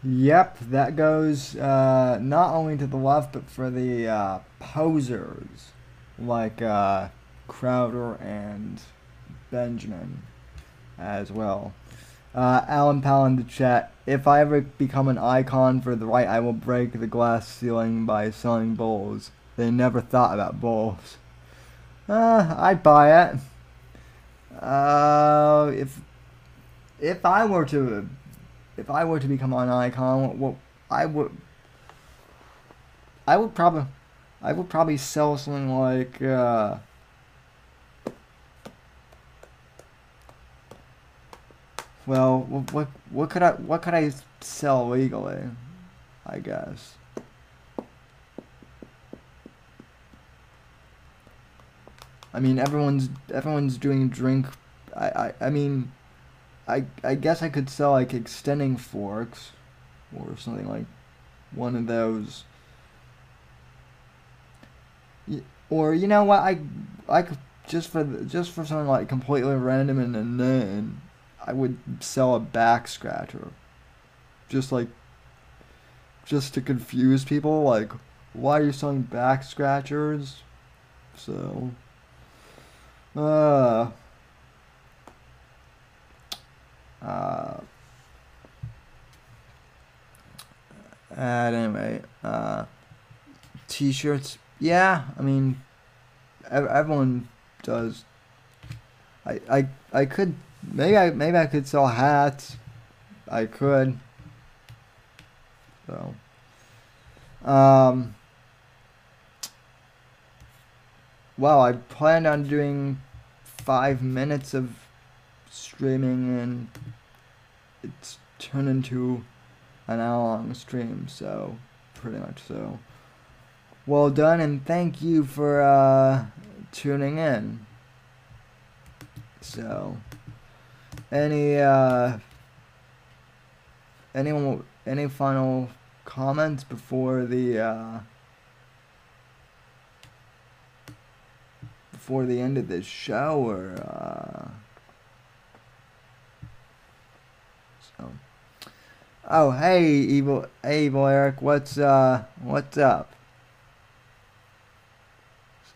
Yep, that goes uh, not only to the left, but for the uh, posers like uh, Crowder and Benjamin as well. Uh, Alan Powell in the chat, if I ever become an icon for the right, I will break the glass ceiling by selling bowls. They never thought about bowls. Uh, I'd buy it. Uh, if if I were to if I were to become an icon, well, I would I would probably I would probably sell something like uh, well, what what could I what could I sell legally? I guess. I mean, everyone's everyone's doing drink. I I, I mean, I I guess I could sell like extending forks, or something like one of those. Or you know what? I I could just for just for something like completely random and inane. I would sell a back scratcher, just like, just to confuse people, like, why are you selling back scratchers? So, uh, uh, at any rate, uh, t-shirts, yeah, I mean, everyone does, I, I, I could, Maybe I maybe I could sell hats. I could. So, um, well, I planned on doing five minutes of streaming, and it's turned into an hour-long stream. So, pretty much so. Well done, and thank you for uh, tuning in. So. Any uh, any any final comments before the uh, before the end of this show, or uh, so? Oh, hey, evil, hey, evil Eric, what's uh, what's up?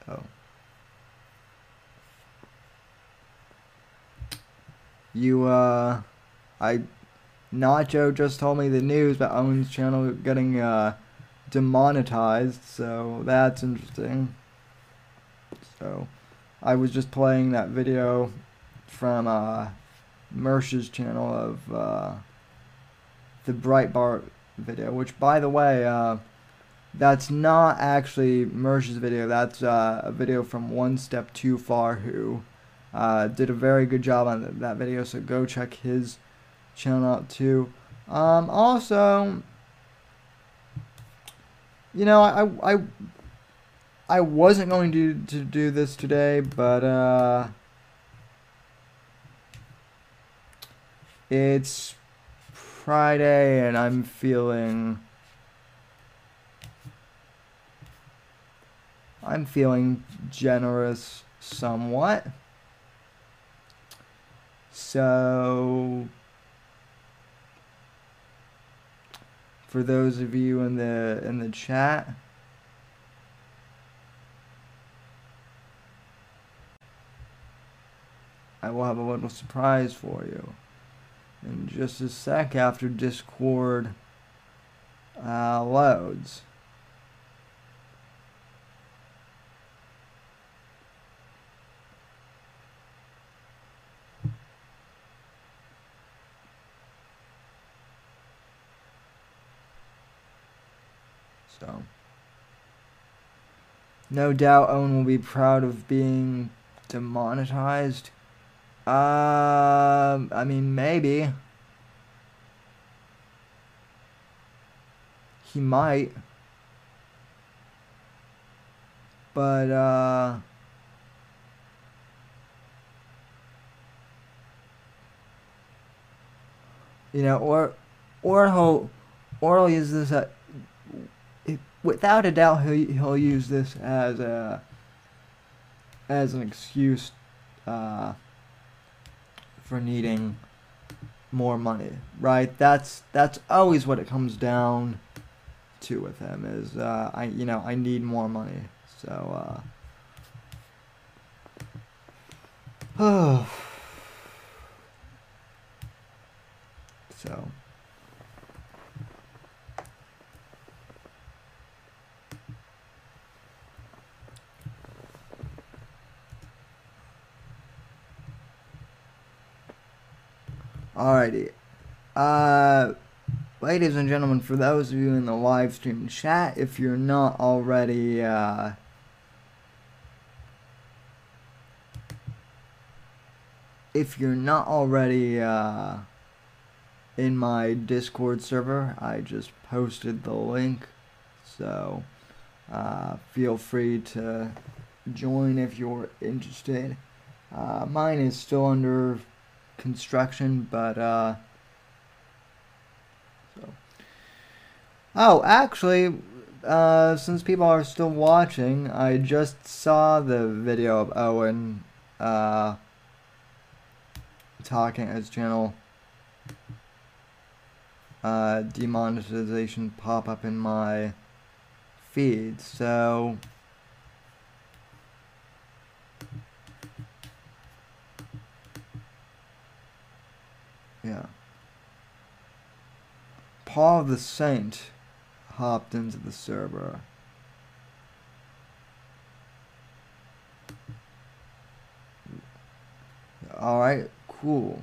So. You, uh, I, Nacho just told me the news about Owen's channel getting, uh, demonetized, so that's interesting. So, I was just playing that video from, uh, Mersh's channel of, uh, the Breitbart video, which, by the way, uh, that's not actually Mersh's video, that's, uh, a video from One Step Too Far, who... Uh, did a very good job on th that video, so go check his channel out too. Um, also, you know, I I I wasn't going to to do this today, but uh, it's Friday and I'm feeling I'm feeling generous somewhat. So, for those of you in the in the chat, I will have a little surprise for you in just a sec after Discord uh, loads. So, no doubt Owen will be proud of being demonetized. Um, I mean, maybe. He might. But, uh... you know, or... Or he'll... Or he'll use this at... Without a doubt, he'll, he'll use this as a... as an excuse, uh... for needing more money, right? That's that's always what it comes down to with him is uh, I you know I need more money. So uh, so Alrighty, uh, ladies and gentlemen, for those of you in the live stream chat, if you're not already, uh, if you're not already, uh, in my Discord server, I just posted the link, so, uh, feel free to join if you're interested. Uh, mine is still under construction, but uh so oh actually uh since people are still watching, I just saw the video of Owen uh talking at his channel uh demonetization pop up in my feed, so yeah. Paul the Saint hopped into the server. Alright, cool.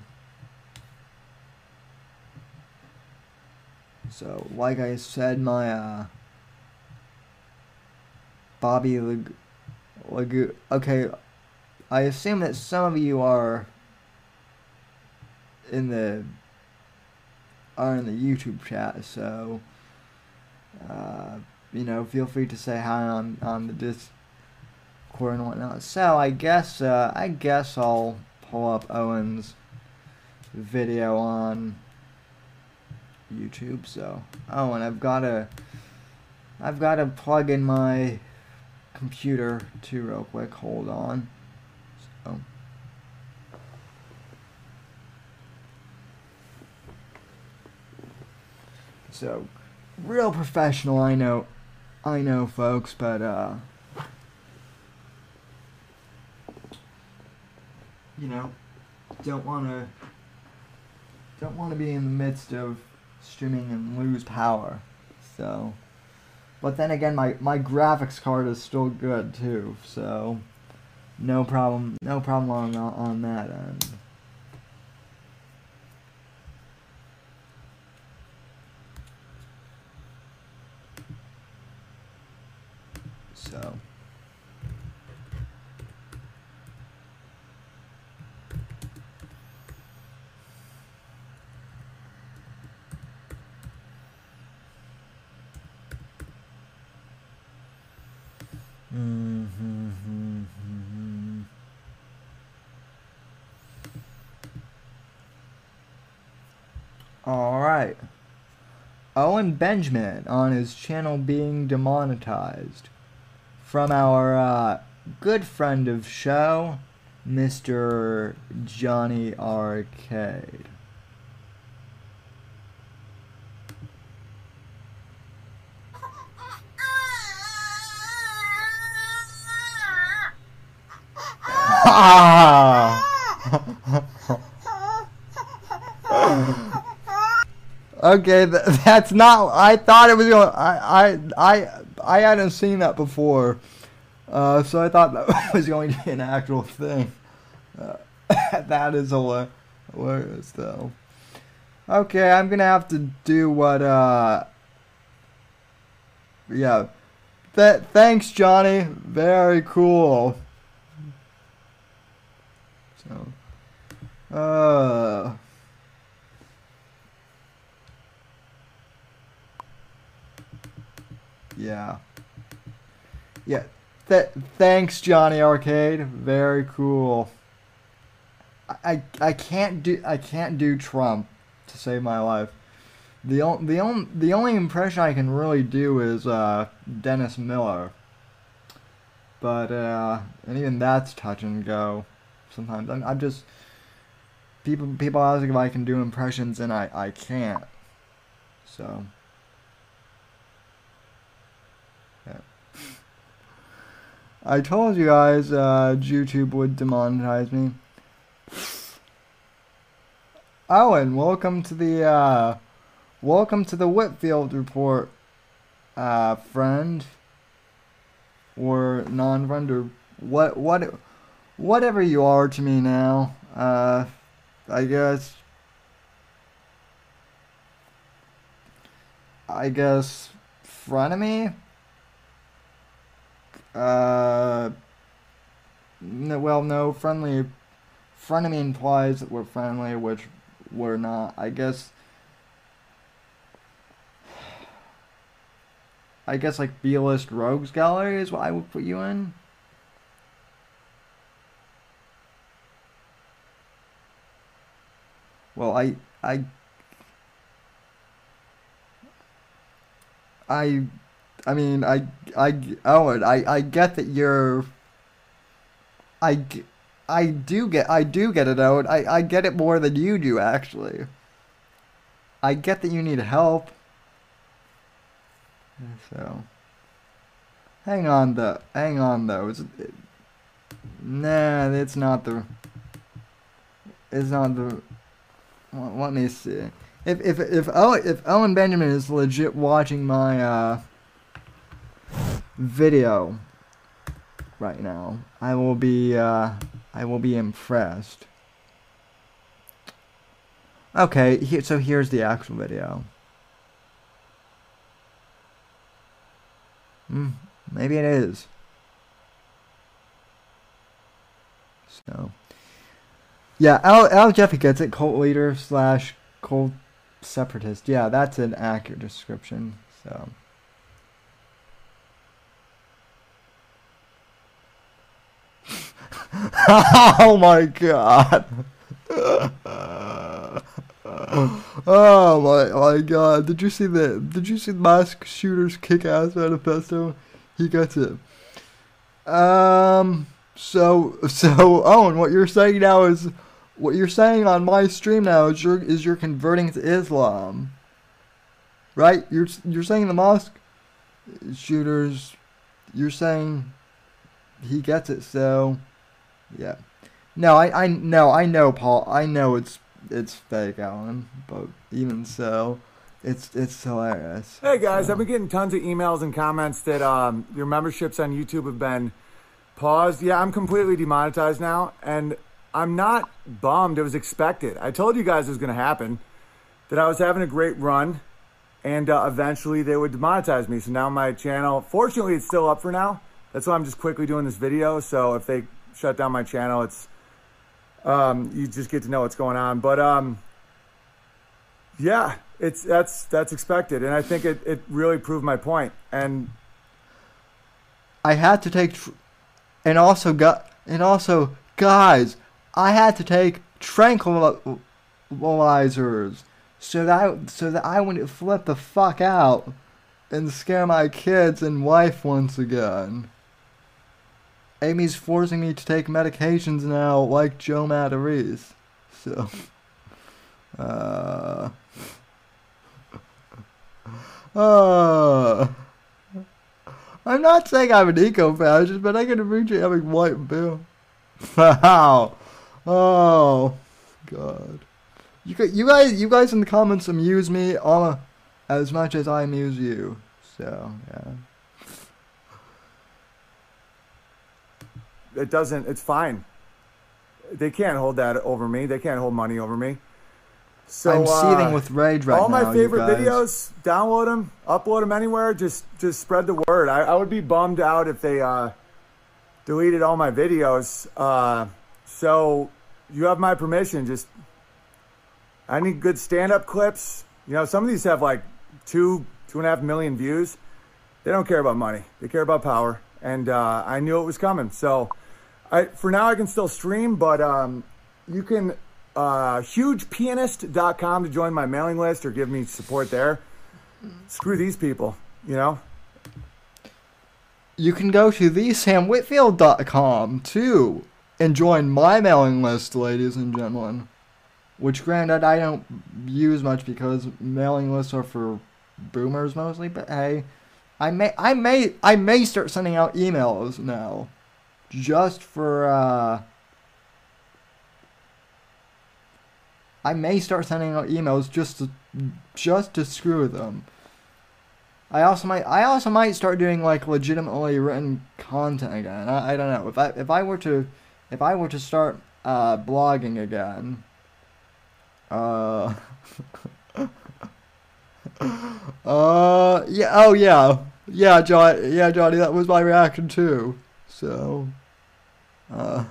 So, like I said, my uh, Bobby Lag- Lagu- okay, I assume that some of you are in the are in the YouTube chat, so uh, you know, feel free to say hi on on the Discord and whatnot. So I guess uh, I guess I'll pull up Owen's video on YouTube. So oh, and I've gotta I've gotta plug in my computer too real quick. Hold on. So. So, real professional, I know, I know, folks, but, uh, you know, don't want to, don't want to be in the midst of streaming and lose power, so, but then again, my, my graphics card is still good, too, so, no problem, no problem on, on that end. So, mm-hmm. All right. Owen Benjamin on his channel being demonetized. From our uh, good friend of show, Mister Johnny Arcade. Okay, th that's not. I thought it was going. I I I I hadn't seen that before, uh, so I thought that was going to be an actual thing. Uh, that is hilarious, though. Okay, I'm gonna have to do what. Uh, yeah, Th thanks, Johnny. Very cool. So, uh. Yeah. Yeah. Th thanks, Johnny Arcade. Very cool. I I can't do I can't do Trump to save my life. The only the only the only impression I can really do is uh, Dennis Miller. But uh, and even that's touch and go. Sometimes I'm, I'm just people people ask if I can do impressions and I I can't. So. I told you guys uh, YouTube would demonetize me. Owen, welcome to the uh, welcome to the Whitfield Report, uh, friend or non-friend or what what whatever you are to me now. Uh, I guess I guess frenemy. Uh, no, well, no, friendly, frenemy implies that we're friendly, which we're not, I guess, I guess, like, B-list rogues gallery is what I would put you in. Well, I, I, I, I mean, I, I, Owen, I, I get that you're, I, I do get, I do get it, Owen. I, I get it more than you do, actually. I get that you need help. So, hang on, though. Hang on, though. It's, it, nah, it's not the, it's not the, well, let me see. If, if, if, Owen, if Owen Benjamin is legit watching my, uh, video right now, I will be uh, I will be impressed. Okay, here, so here's the actual video. Mm, maybe it is. So yeah, Al, Al Jeffy gets it. Cult leader slash cult separatist. Yeah, that's an accurate description. So. Oh my god. Oh my, my god. Did you see the did you see the mask shooter's kick ass manifesto? He gets it. Um so so Owen, what you're saying now is what you're saying on my stream now is you're is you're converting to Islam. Right? You're you're saying the mosque shooters you're saying he gets it, so yeah. No, I, I no, I know Paul. I know it's it's fake, Alan, but even so, it's it's hilarious. Hey guys, so. I've been getting tons of emails and comments that um your memberships on YouTube have been paused. Yeah, I'm completely demonetized now, and I'm not bummed. It was expected. I told you guys it was gonna happen. That I was having a great run, and uh, eventually they would demonetize me. So now my channel, fortunately, it's still up for now. That's why I'm just quickly doing this video. So if they shut down my channel, it's um you just get to know what's going on, but um yeah, it's that's that's expected, and I think it it really proved my point. And I had to take tr and also got and also guys I had to take tranquilizers so that I, so that I wouldn't flip the fuck out and scare my kids and wife once again. Amy's forcing me to take medications now, like Joe Matarese. So, uh, uh, I'm not saying I'm an eco-fascist, but I can appreciate having white bill. Wow. Oh, God. You you guys you guys in the comments amuse me all as much as I amuse you. So yeah. It doesn't. It's fine. They can't hold that over me. They can't hold money over me. So I'm seething uh, with rage right now. All my now, favorite videos, download them, upload them anywhere. Just just spread the word. I, I would be bummed out if they uh, deleted all my videos. Uh, so you have my permission. Just I need good stand-up clips. You know, some of these have like two, two and a half million views. They don't care about money. They care about power. And uh, I knew it was coming. So I, for now, I can still stream, but um, you can... Uh, huge pianist dot com to join my mailing list or give me support there. Screw these people, you know. You can go to the sam whitfield dot com too and join my mailing list, ladies and gentlemen. Which, granted, I don't use much because mailing lists are for boomers mostly. But hey, I may, I may, I may start sending out emails now, just for. Uh, I may start sending out emails just to, just to screw them. I also might I also might start doing like legitimately written content again. I, I don't know if I if I were to if I were to start uh, blogging again. Uh, uh yeah oh yeah yeah John yeah Johnny that was my reaction too. So. Uh,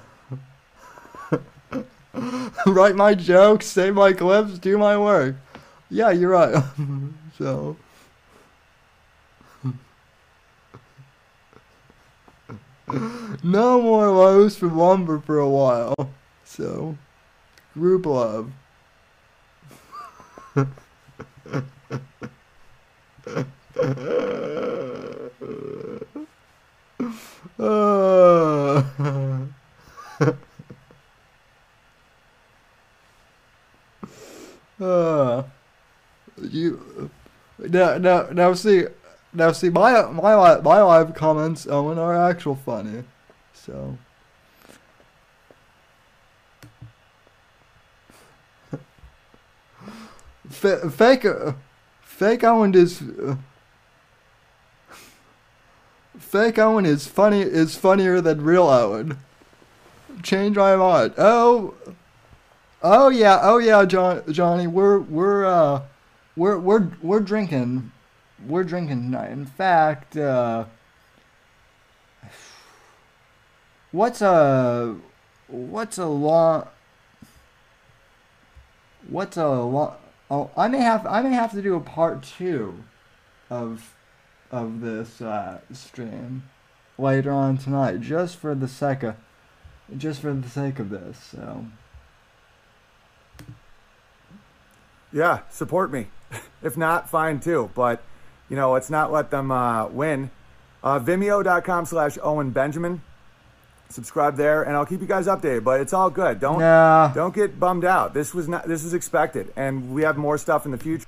Write my jokes, save my clips, do my work. Yeah, you're right. So. No more lows for lumber for a while. So. Group love. uh. Uh, you now now now see now see my my my live comments, Owen, are actual funny, so. F fake uh, fake Owen is uh, fake Owen is funny is funnier than real Owen. Change my mind. Oh. Oh yeah, oh yeah, John, Johnny, we're we're uh, we're we're we're drinking, we're drinking tonight. In fact, uh, what's a what's a long what's a long? Oh, I may have I may have to do a part two of of this uh, stream later on tonight, just for the sake of just for the sake of this. So. Yeah, support me. If not, fine too. But, you know, let's not let them uh, win. Uh, Vimeo.com slash Owen Benjamin. Subscribe there, and I'll keep you guys updated. But it's all good. Don't nah. don't get bummed out. This was not. This was expected, and we have more stuff in the future.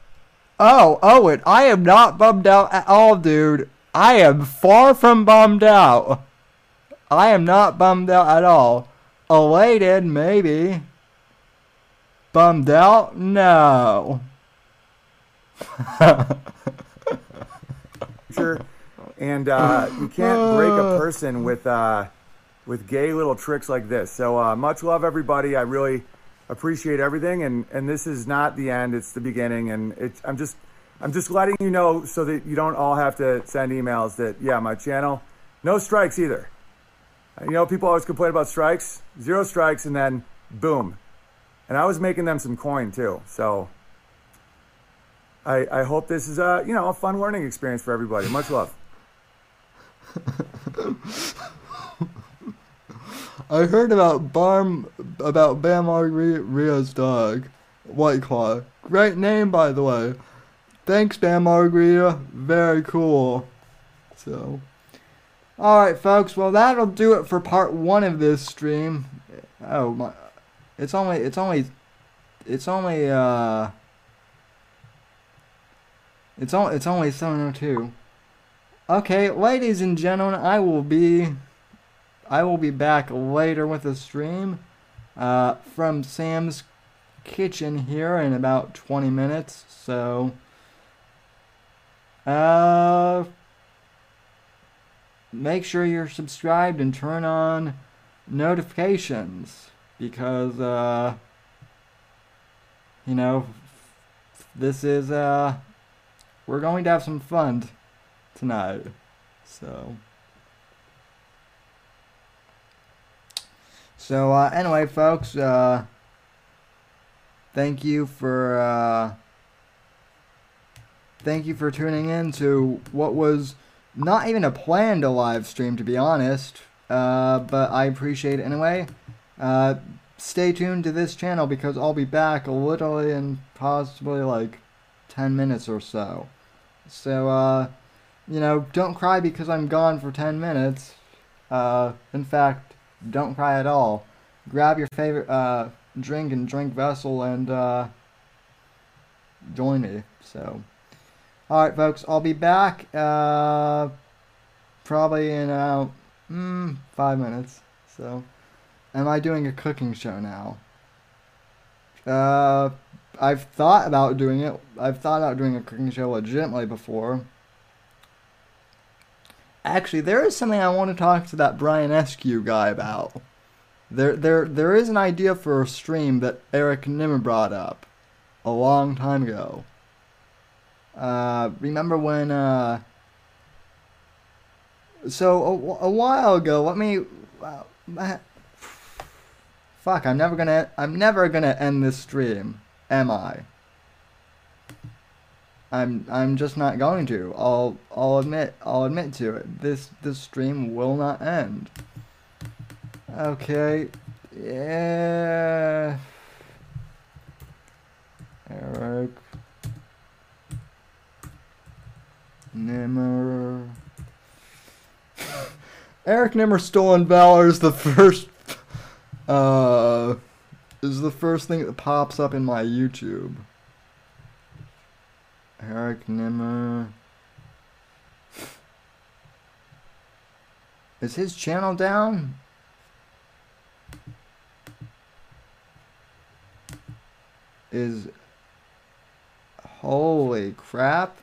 Oh, Owen, I am not bummed out at all, dude. I am far from bummed out. I am not bummed out at all. Elated, maybe. Bummed out? No. And uh, you can't break a person with uh, with gay little tricks like this. So uh, much love, everybody. I really appreciate everything, and and this is not the end; it's the beginning. And it's I'm just I'm just letting you know so that you don't all have to send emails that yeah, my channel, no strikes either. You know, people always complain about strikes, zero strikes, and then boom. And I was making them some coin too, so I I hope this is a you know a fun learning experience for everybody. Much love. I heard about Bam about Bam Margaria's dog, White Claw. Great name, by the way. Thanks, Bam Margaria. Very cool. So, all right, folks. Well, that'll do it for part one of this stream. Oh my. It's only, it's only, it's only, uh, it's only, it's only seven oh two. Okay, ladies and gentlemen, I will be, I will be back later with a stream, uh, from Sam's kitchen here in about twenty minutes, so uh, make sure you're subscribed and turn on notifications, because uh, you know, this is uh, we're going to have some fun tonight, so. So, uh, anyway, folks, uh, thank you for, uh, thank you for tuning in to what was not even a planned a live stream, to be honest, uh, but I appreciate it anyway. Uh, stay tuned to this channel, because I'll be back literally in possibly, like, ten minutes or so. So, uh, you know, don't cry because I'm gone for ten minutes. Uh, in fact, don't cry at all. Grab your favorite uh, drink and drink vessel and uh, join me. So, all right, folks, I'll be back uh, probably in about uh, mm, five minutes. So, am I doing a cooking show now? Uh, I've thought about doing it. I've thought about doing a cooking show legitimately before. Actually, there is something I want to talk to that Brian Eskew guy about. There, there, there is an idea for a stream that Eric Nimmer brought up a long time ago. Uh, remember when? Uh, so a, a while ago, let me. Uh, fuck! I'm never gonna. I'm never gonna end this stream, am I? I'm I'm just not going to. I'll I'll admit I'll admit to it. This this stream will not end. Okay. Yeah. Eric Nimmer. Eric Nimmer Stolen Valor is the first uh is the first thing that pops up in my YouTube. Eric Nimmer. Is his channel down? Is... Holy crap.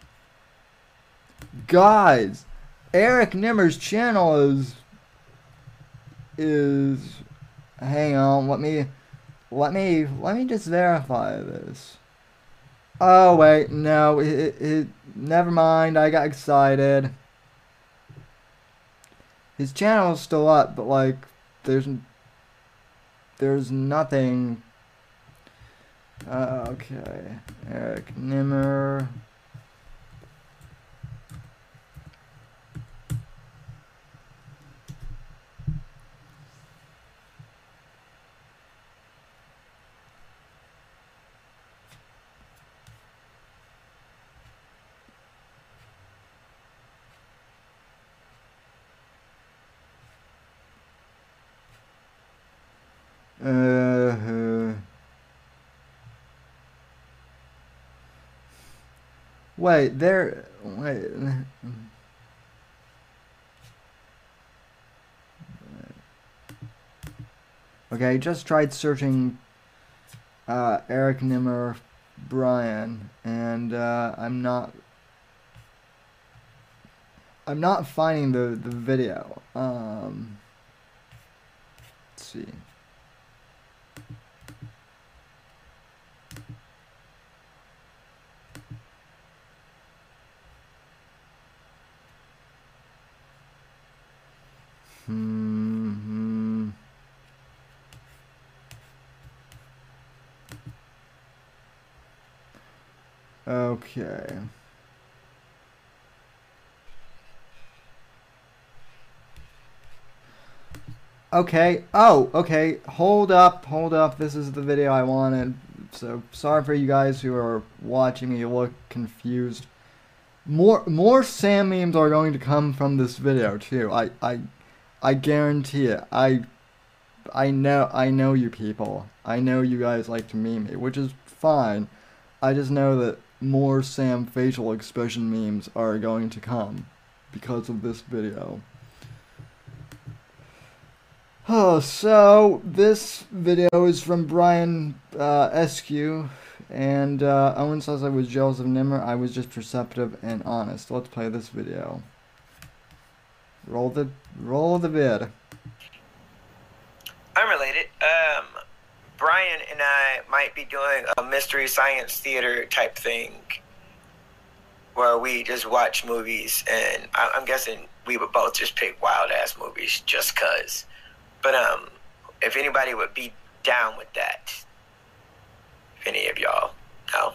Guys, Eric Nimmer's channel is... Is... Hang on, let me... Let me... Let me just verify this. Oh wait, no, it, it, it, never mind, I got excited. His channel's still up, but like, there's, there's nothing. Uh, okay, Eric Nimmer. Uh, wait, there, wait, okay, I just tried searching, uh, Eric Nimmer, Brian, and, uh, I'm not, I'm not finding the, the video, um, let's see. Mm-hmm. Okay. Okay. Oh, okay. Hold up. Hold up. This is the video I wanted. So sorry for you guys who are watching. You look confused. More more Sam memes are going to come from this video too. I I. I guarantee it. I, I know, I know you people. I know you guys like to meme me, which is fine. I just know that more Sam facial expression memes are going to come because of this video. Oh, so this video is from Brian uh, Eskew, and uh, Owen says I was jealous of Nimmer. I was just perceptive and honest. Let's play this video. Roll the roll the vid. I'm related. Um, Brian and I might be doing a mystery science theater type thing, where we just watch movies, and I I'm guessing we would both just pick wild ass movies just cause. But um, if anybody would be down with that, if any of y'all know,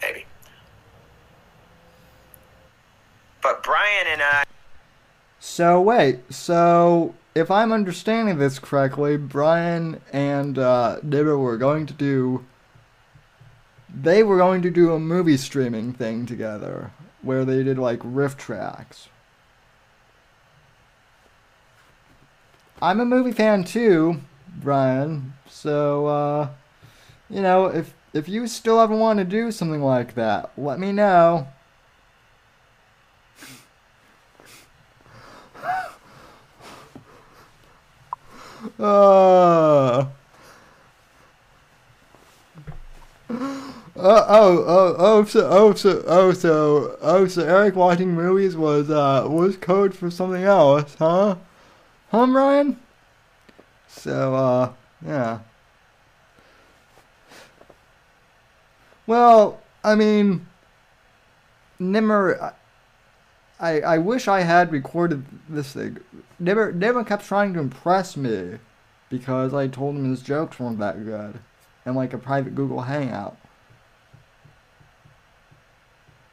maybe. But Brian and I... So wait, so if I'm understanding this correctly, Brian and uh, Nimmer were going to do... They were going to do a movie streaming thing together, where they did like riff tracks. I'm a movie fan too, Brian, so, uh, you know, if if you still ever want to do something like that, let me know. uh, oh, oh, oh, so, oh, so, oh, so, oh, so Eric watching movies was, uh, was code for something else, huh? Huh, Ryan? So, uh, yeah. Well, I mean, Nimmer, I, I wish I had recorded this thing. Nimmer, Nimmer kept trying to impress me because I told him his jokes weren't that good in like a private Google Hangout.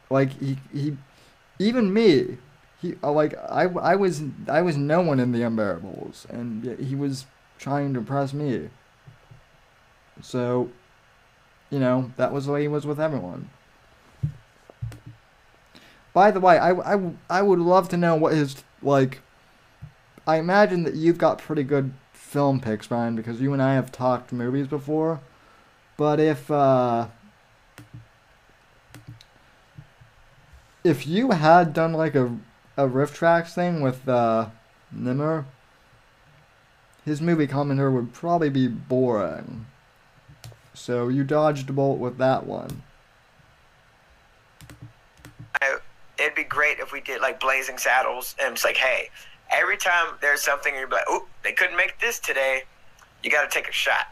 Like, he, he even me. He like I, I was I was no one in the Unbearables, and yet he was trying to impress me. So, you know, that was the way he was with everyone. By the way, I, I, I would love to know what his like. I imagine that you've got pretty good film picks, Brian, because you and I have talked movies before. But if uh. if you had done like a a riff tracks thing with uh, Nimmer, his movie commenter would probably be boring. So you dodged a bullet with that one. I, it'd be great if we did like Blazing Saddles, and it's like, hey, every time there's something you're like, oh, they couldn't make this today, you got to take a shot.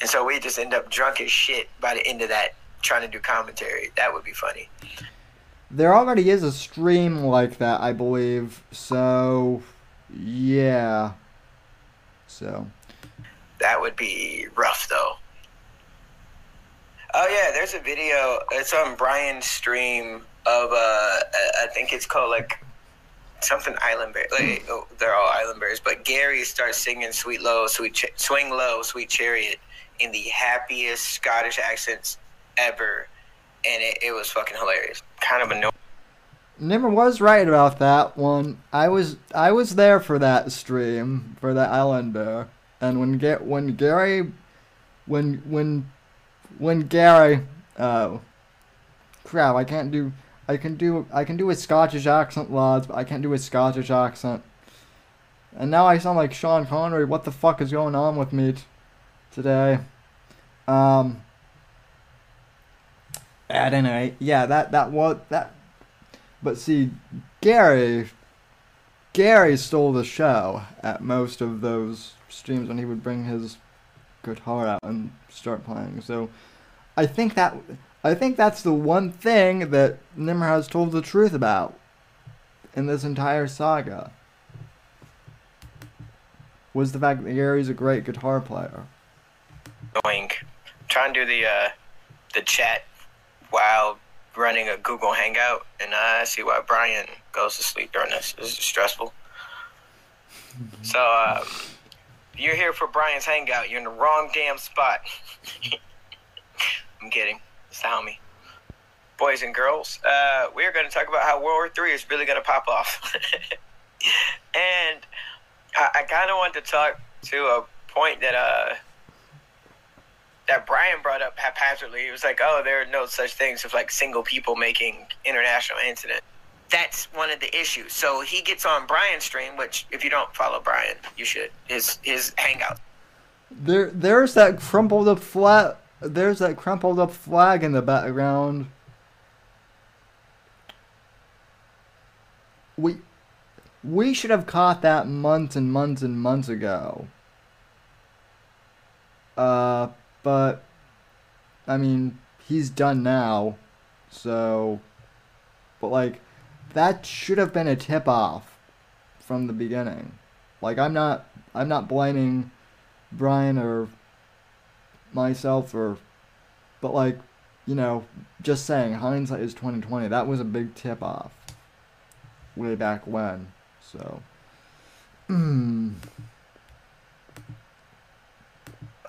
And so we just end up drunk as shit by the end of that, trying to do commentary. That would be funny. There already is a stream like that, I believe, so, yeah, so. That would be rough, though. Oh, yeah, there's a video, it's on Brian's stream of, uh, I think it's called, like, something Island Bear, like, oh, they're all Island Bears, but Gary starts singing Sweet Low, Sweet Ch Swing Low, Sweet Chariot in the happiest Scottish accents ever. And it, it was fucking hilarious. Kind of annoying. Nimmer was right about that one. I was I was there for that stream for that Island Bear, and when get when Gary, when when when Gary, oh, crap! I can't do I can do I can do a Scottish accent, lads, but I can't do a Scottish accent. And now I sound like Sean Connery. What the fuck is going on with me t today? Um. At any rate, yeah, that that was that. But see, Gary, Gary stole the show at most of those streams when he would bring his guitar out and start playing. So, I think that I think that's the one thing that Nimmer has told the truth about in this entire saga, was the fact that Gary's a great guitar player. Going, trying to do the uh, the chat while running a Google Hangout, and I see why Brian goes to sleep during this. This is stressful. So, uh, if you're here for Brian's Hangout, you're in the wrong damn spot. I'm kidding. It's the homie. Boys and girls, uh, we're going to talk about how World War Three is really going to pop off. And I, I kind of want to talk to a point that... Uh, that Brian brought up haphazardly. It was like, oh, there are no such things as like single people making international incidents. that's one of the issues. So he gets on Brian's stream, which if you don't follow Brian, you should. His his hangout. There, there's that crumpled up flag. There's that crumpled up flag in the background. We, we should have caught that months and months and months ago. Uh, but, I mean, he's done now, so, but like, that should have been a tip-off from the beginning. Like, I'm not, I'm not blaming Brian or myself or, but like, you know, just saying, hindsight is twenty twenty. That was a big tip-off way back when, so.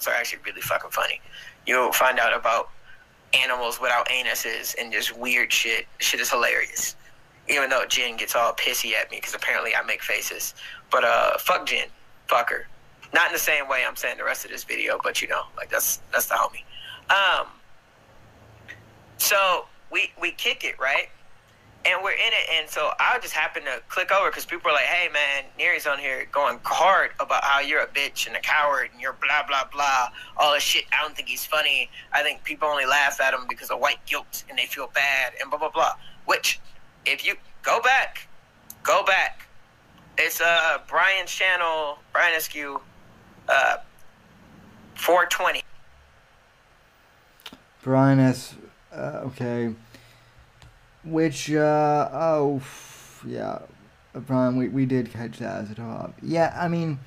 Are actually really fucking funny. You'll find out about animals without anuses and just weird shit. Shit is hilarious. Even though Jen gets all pissy at me because apparently I make faces. But uh, fuck Jen. Fuck her. Not in the same way I'm saying the rest of this video, but you know, like that's that's the homie. Um. So we we kick it, right? And we're in it, and so I just happened to click over because people are like, hey, man, Neri's on here going hard about how you're a bitch and a coward and you're blah, blah, blah, all this shit. I don't think he's funny. I think people only laugh at him because of white guilt and they feel bad and blah, blah, blah. Which, if you go back, go back. It's uh, Brian's channel, Brian Eskew, uh, four twenty. Brian S. Uh, okay. Which, uh, oh, yeah, Brian, we, we did catch that as a top. Yeah, I mean,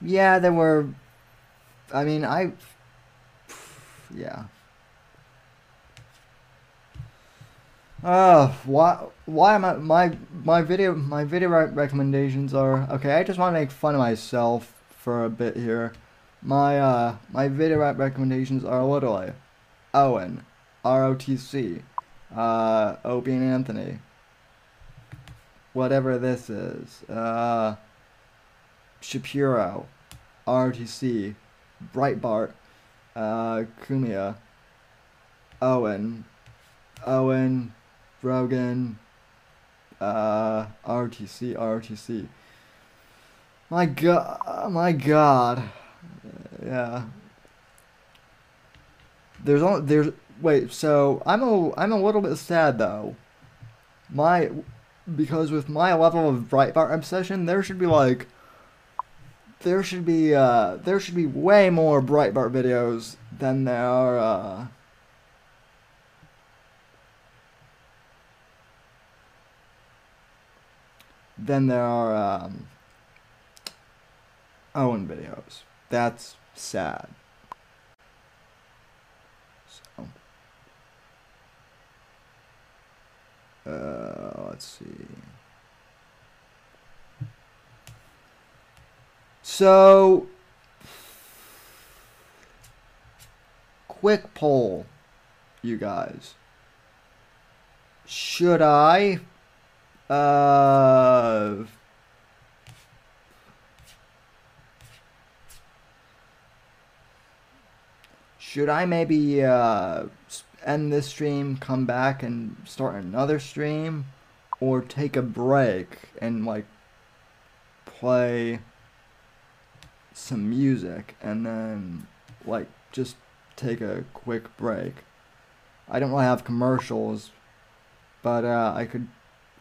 yeah, there were, I mean, I, yeah. Oh, why, why am I, my, my video, my video recommendations are, okay, I just want to make fun of myself for a bit here. My, uh, my video recommendations are literally Owen, R O T C. Uh, Opie and Anthony. Whatever this is. Uh, Shapiro. R O T C. Breitbart. Uh, Kumia. Owen. Owen. Rogan. Uh, R O T C. R O T C. My god. My god. Yeah. There's only... There's... Wait, so I'm a I'm a little bit sad though, my because with my level of Breitbart obsession, there should be like, there should be uh there should be way more Breitbart videos than there are. Uh... Than there are um, Owen videos. That's sad. Uh, let's see. So, quick poll, you guys. Should I, uh, should I maybe, uh, end this stream, come back and start another stream, or take a break and like play some music and then like just take a quick break. I don't really have commercials, but uh, I could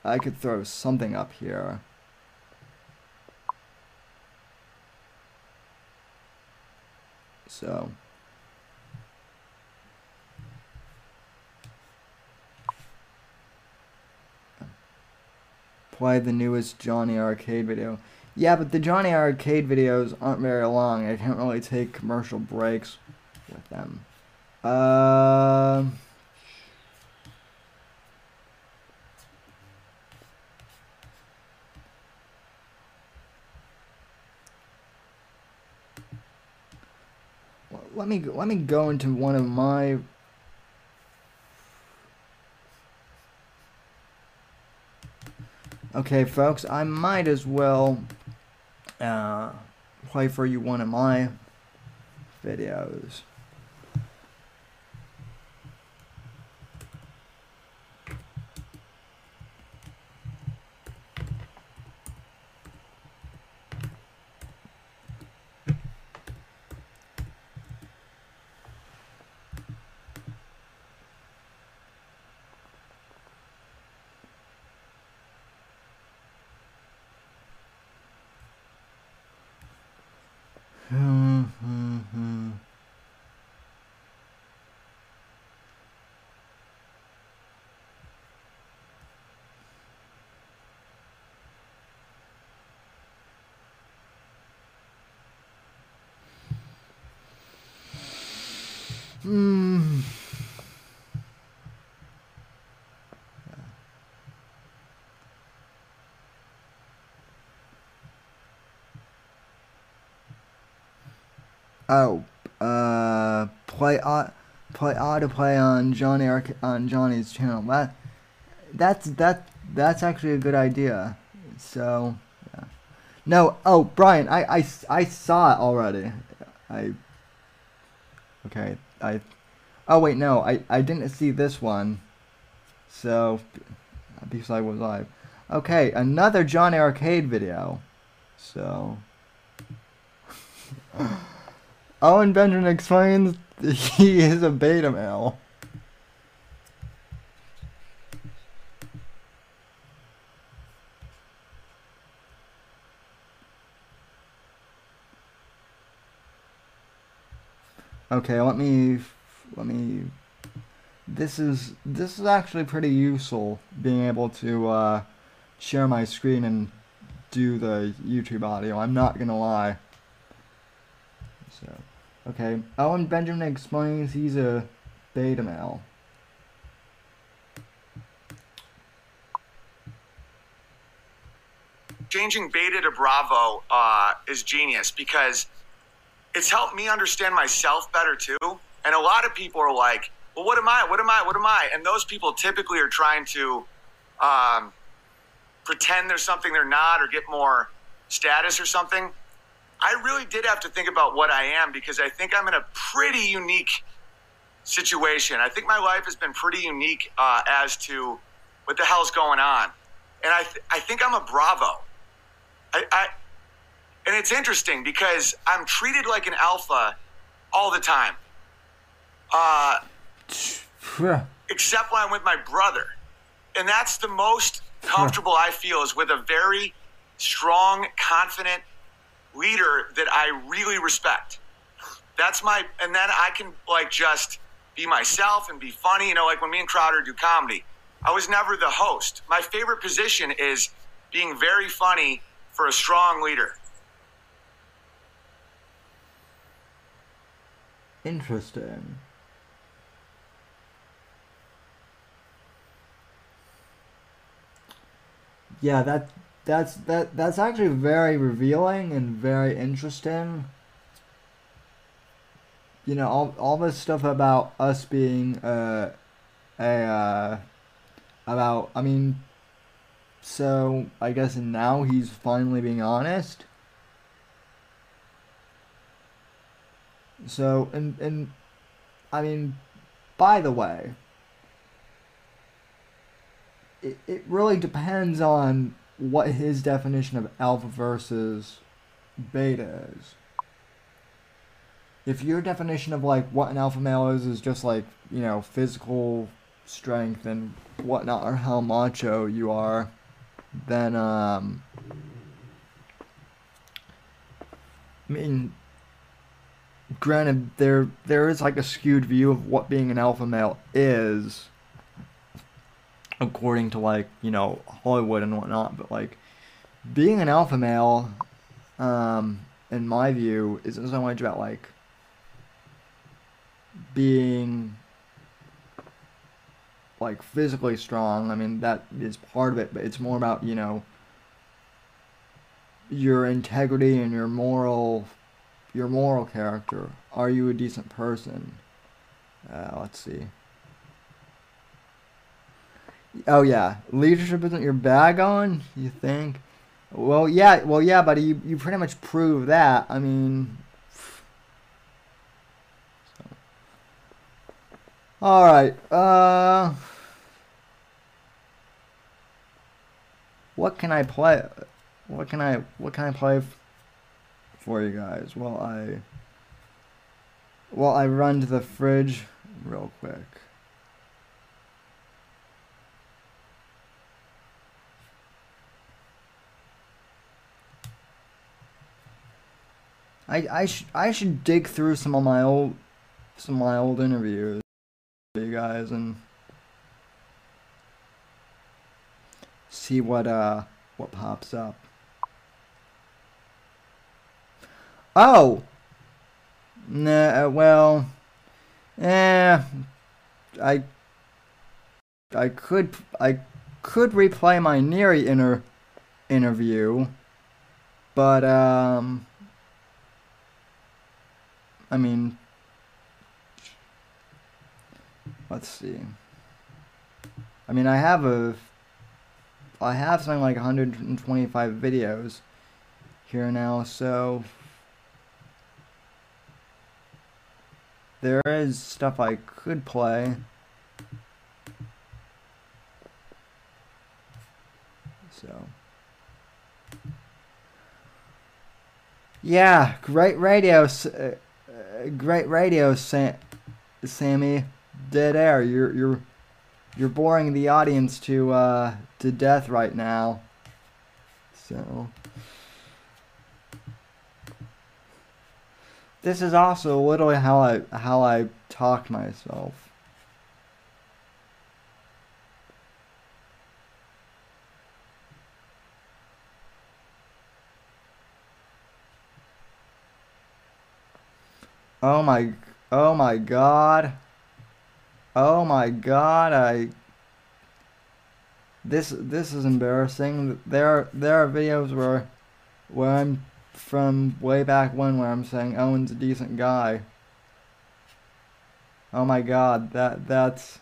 I could throw something up here. So. Play the newest Johnny Arcade video. Yeah, but the Johnny Arcade videos aren't very long. I can't really take commercial breaks with them. Uh, let me let me go into one of my. Okay, folks, I might as well uh, play for you one of my videos. Oh, uh, play uh, play auto play on Johnny Arc on Johnny's channel. That that's that that's actually a good idea. So, yeah. No. Oh, Brian, I, I, I saw it already. I. Okay. I. Oh wait, no. I I didn't see this one. So, because I was live. Okay, another Johnny Arcade video. So. Owen Benjamin explains he is a beta male. Okay, let me let me this is this is actually pretty useful, being able to uh, share my screen and do the YouTube audio. I'm not gonna lie. So, okay, Owen Benjamin explains he's a beta male. Changing beta to Bravo uh, is genius because it's helped me understand myself better too. And a lot of people are like, well, what am I? What am I? What am I? And those people typically are trying to um, pretend there's something they're not or get more status or something. I really did have to think about what I am because I think I'm in a pretty unique situation. I think my life has been pretty unique uh, as to what the hell's going on. And I, th I think I'm a Bravo. I, I, and it's interesting because I'm treated like an alpha all the time. Uh, except when I'm with my brother. And that's the most comfortable I feel, is with a very strong, confident leader that I really respect. That's my, and then I can like just be myself and be funny. You know, like when me and Crowder do comedy, I was never the host. My favorite position is being very funny for a strong leader. Interesting. Yeah, that That's that. That's actually very revealing and very interesting. You know, all all this stuff about us being uh, a uh, about. I mean, so I guess now he's finally being honest. So and and, I mean, by the way, it it really depends on what his definition of alpha versus beta is. If your definition of like what an alpha male is is just like, you know, physical strength and whatnot, or how macho you are, then um I mean, granted, there there is like a skewed view of what being an alpha male is, according to, like, you know, Hollywood and whatnot, but like being an alpha male, um, in my view, isn't so much about like being like physically strong. I mean, that is part of it, but it's more about, you know, your integrity and your moral, your moral character. Are you a decent person? Uh, let's see. Oh yeah, leadership isn't your bag on, you think? Well, yeah, well, yeah, buddy, you, you pretty much prove that. I mean, so. All right. Uh, what can I play? What can I? What can I play for you guys? Well, I. Well, I run to the fridge real quick. I I should I should dig through some of my old some of my old interviews for you guys and see what uh what pops up. Oh, nah. Well, eh. I I could I could replay my Neary inter interview, but um. I mean, let's see. I mean, I have a, I have something like one hundred twenty-five videos here now, so there is stuff I could play. So yeah, great radio, uh, great radio, Sam, Sammy. Dead air. You're you're you're boring the audience to uh, to death right now. So this is also literally how I how I talk myself. Oh my, oh my god. Oh my god, I... This, this is embarrassing. There, there are videos where, where I'm from way back when where I'm saying Owen's a decent guy. Oh my god, that, that's...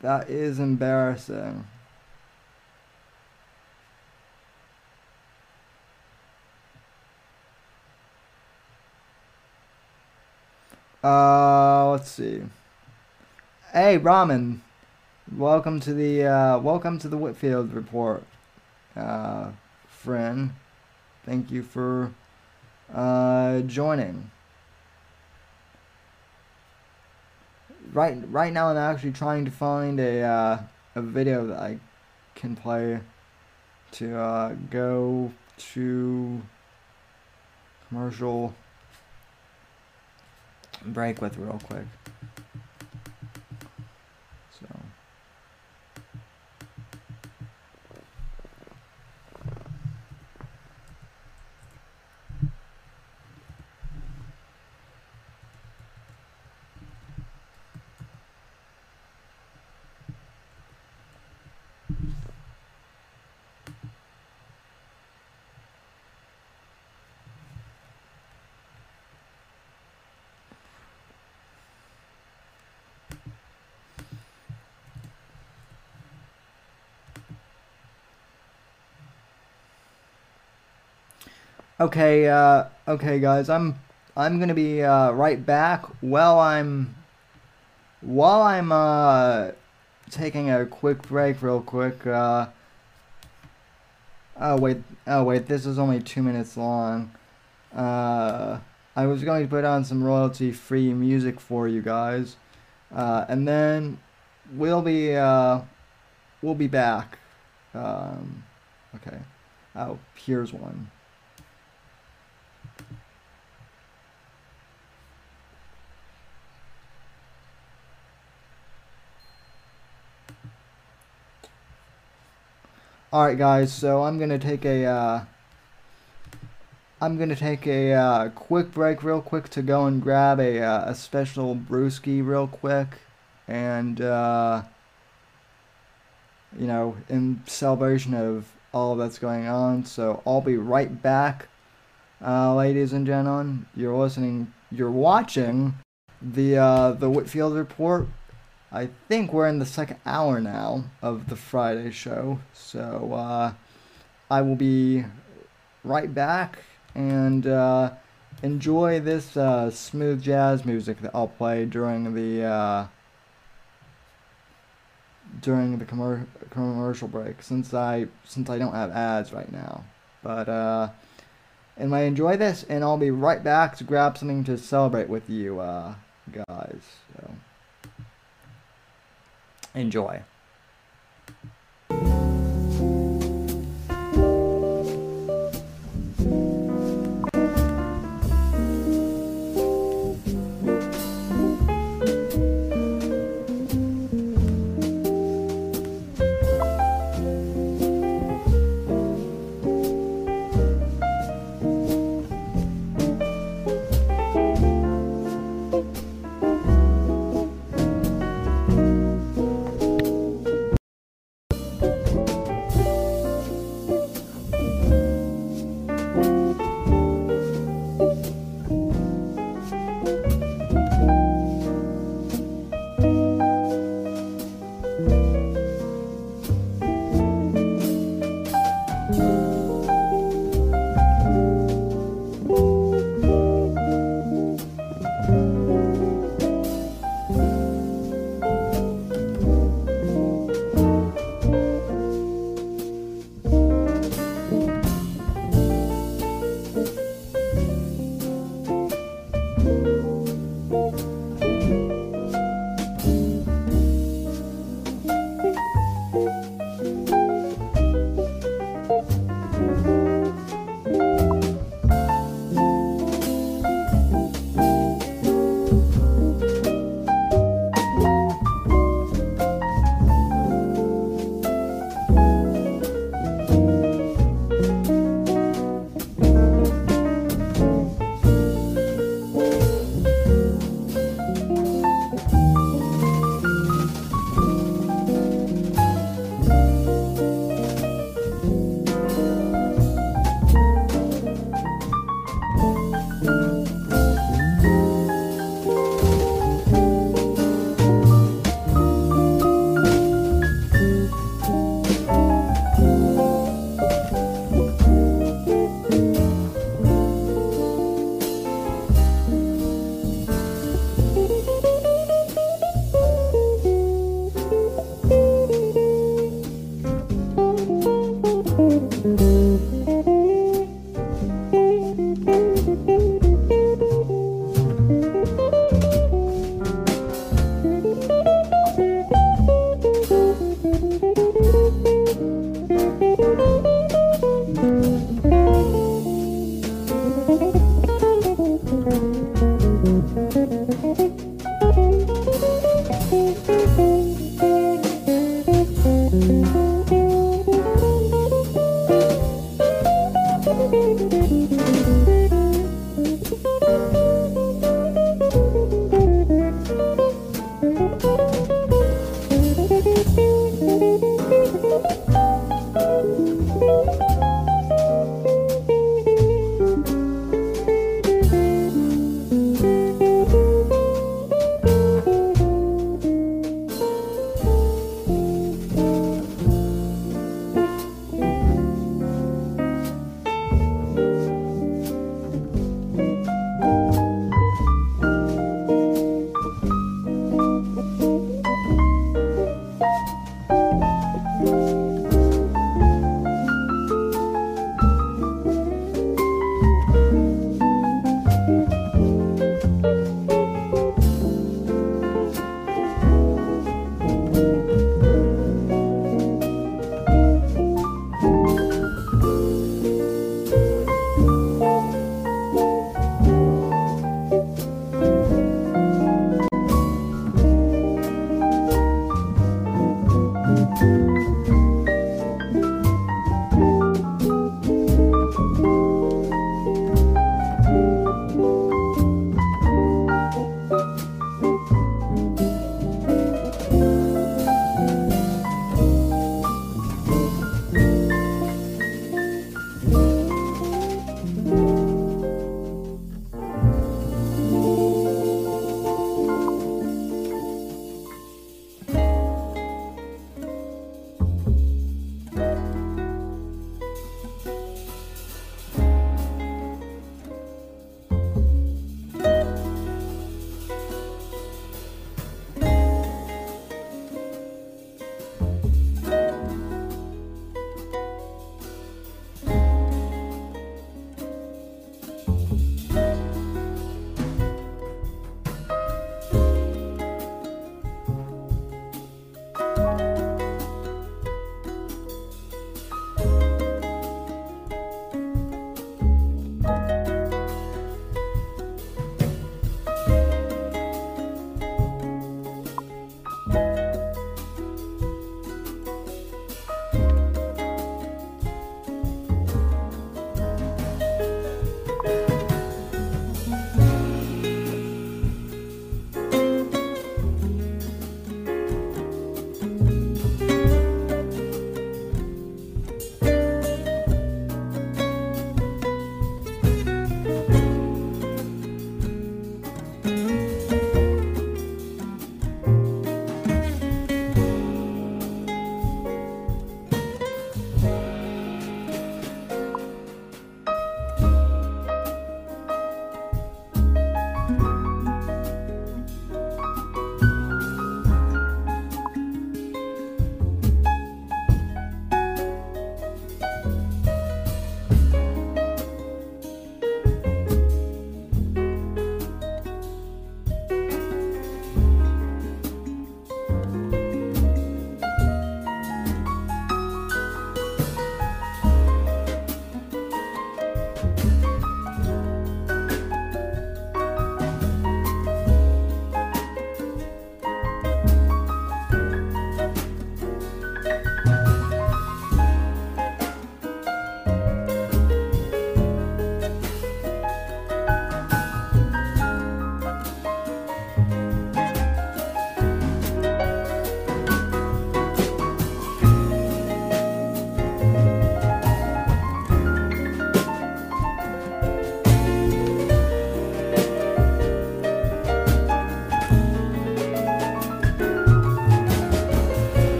That is embarrassing. Uh, let's see. Hey, Ramen, welcome to the uh, welcome to the Whitfield Report, uh, friend. Thank you for uh, joining. Right, right now, I'm actually trying to find a uh, a video that I can play to uh, go to commercial break with real quick. So Okay, uh, okay, guys. I'm I'm gonna be uh, right back. While I'm while I'm uh, taking a quick break, real quick. Uh, oh wait, oh wait. This is only two minutes long. Uh, I was going to put on some royalty-free music for you guys, uh, and then we'll be uh, we'll be back. Um, okay. Oh, here's one. Alright guys, so I'm gonna take a uh, I'm gonna take a uh, quick break real quick to go and grab a, uh, a special brewski real quick, and uh, you know, in celebration of all that's going on. So I'll be right back, uh, ladies and gentlemen. You're listening, you're watching the uh, the Whitfield Report. I think we're in the second hour now of the Friday show, so uh, I will be right back, and uh, enjoy this uh, smooth jazz music that I'll play during the uh, during the commer commercial break, since I since I don't have ads right now. But uh, anyway, enjoy this, and I'll be right back to grab something to celebrate with you uh, guys. So. Enjoy. Thank you.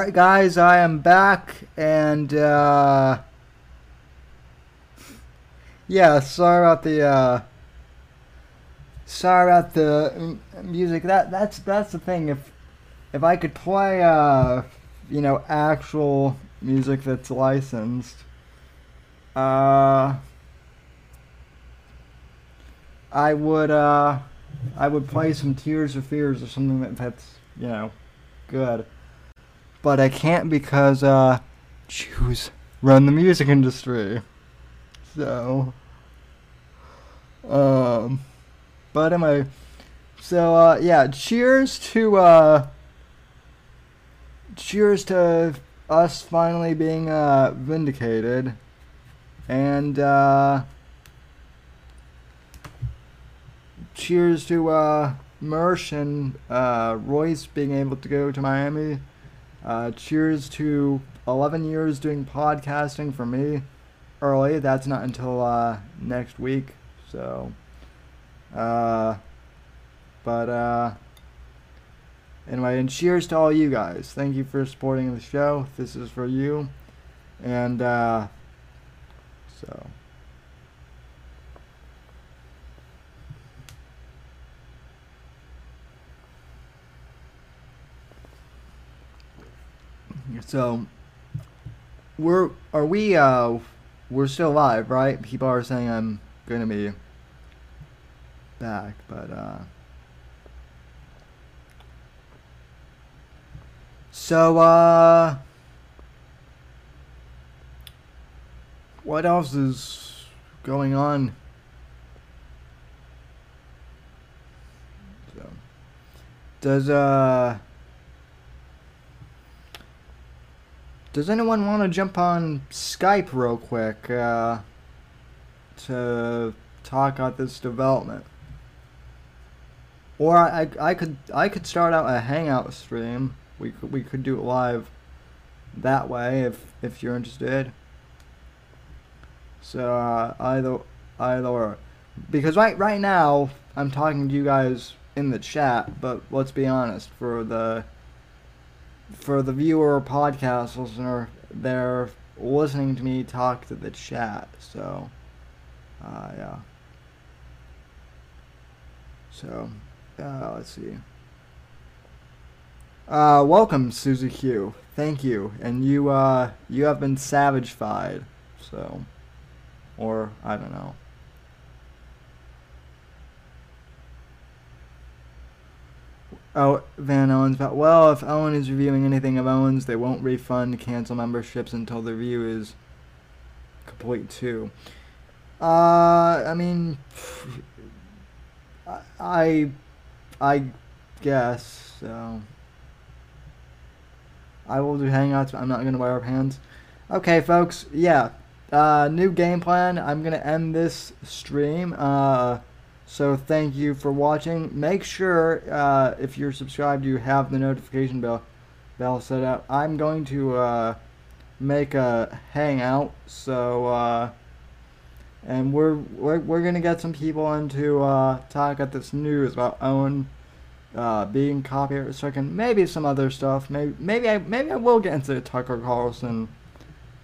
All right, guys, I am back, and uh, yeah, sorry about the uh, sorry about the music. That that's that's the thing. If if I could play, uh, you know, actual music that's licensed, uh, I would uh, I would play some Tears of Fears or something that, that's you know good. But I can't because uh, Jews run the music industry. So, um, but am I? So uh, yeah, cheers to uh, cheers to us finally being uh, vindicated, and uh, cheers to uh, Mersh and uh, Royce being able to go to Miami. Uh, cheers to eleven years doing podcasting for me early. That's not until uh, next week. So, uh, but uh, anyway, and cheers to all you guys. Thank you for supporting the show. This is for you. And uh, so. So, we're are we uh we're still live, right? People are saying I'm gonna be back, but uh. So uh, what else is going on? So, does uh. Does anyone want to jump on Skype real quick uh, to talk about this development? Or I, I could I could start out a Hangout stream. We could, we could do it live that way if if you're interested. So uh, either either or, because right right now I'm talking to you guys in the chat. But let's be honest, for the For the viewer or podcast listener, they're listening to me talk to the chat, so, uh, yeah. So, uh, let's see. Uh, welcome, Susie Q. Thank you. And you, uh, you have been savage-fied, so, or, I don't know. Oh, Van Owen's about, well, if Owen is reviewing anything of Owen's, they won't refund cancel memberships until the review is complete too. Uh, I mean, I, I guess, so. I will do Hangouts, but I'm not going to wear our pants. Okay, folks, yeah, uh, new game plan. I'm going to end this stream, uh... So thank you for watching. Make sure uh, if you're subscribed, you have the notification bell bell set up. I'm going to uh, make a hangout. So uh, and we're we're we're gonna get some people in to uh, talk at this news about Owen uh, being copyright stricken. Maybe some other stuff. Maybe maybe I maybe I will get into Tucker Carlson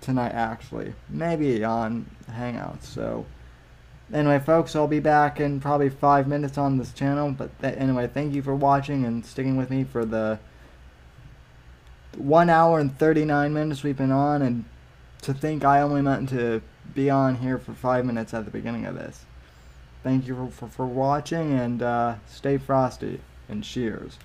tonight. Actually, maybe on Hangouts. So. Anyway, folks, I'll be back in probably five minutes on this channel. But th anyway, thank you for watching and sticking with me for the one hour and thirty-nine minutes we've been on. And to think I only meant to be on here for five minutes at the beginning of this. Thank you for, for, for watching, and uh, stay frosty and cheers.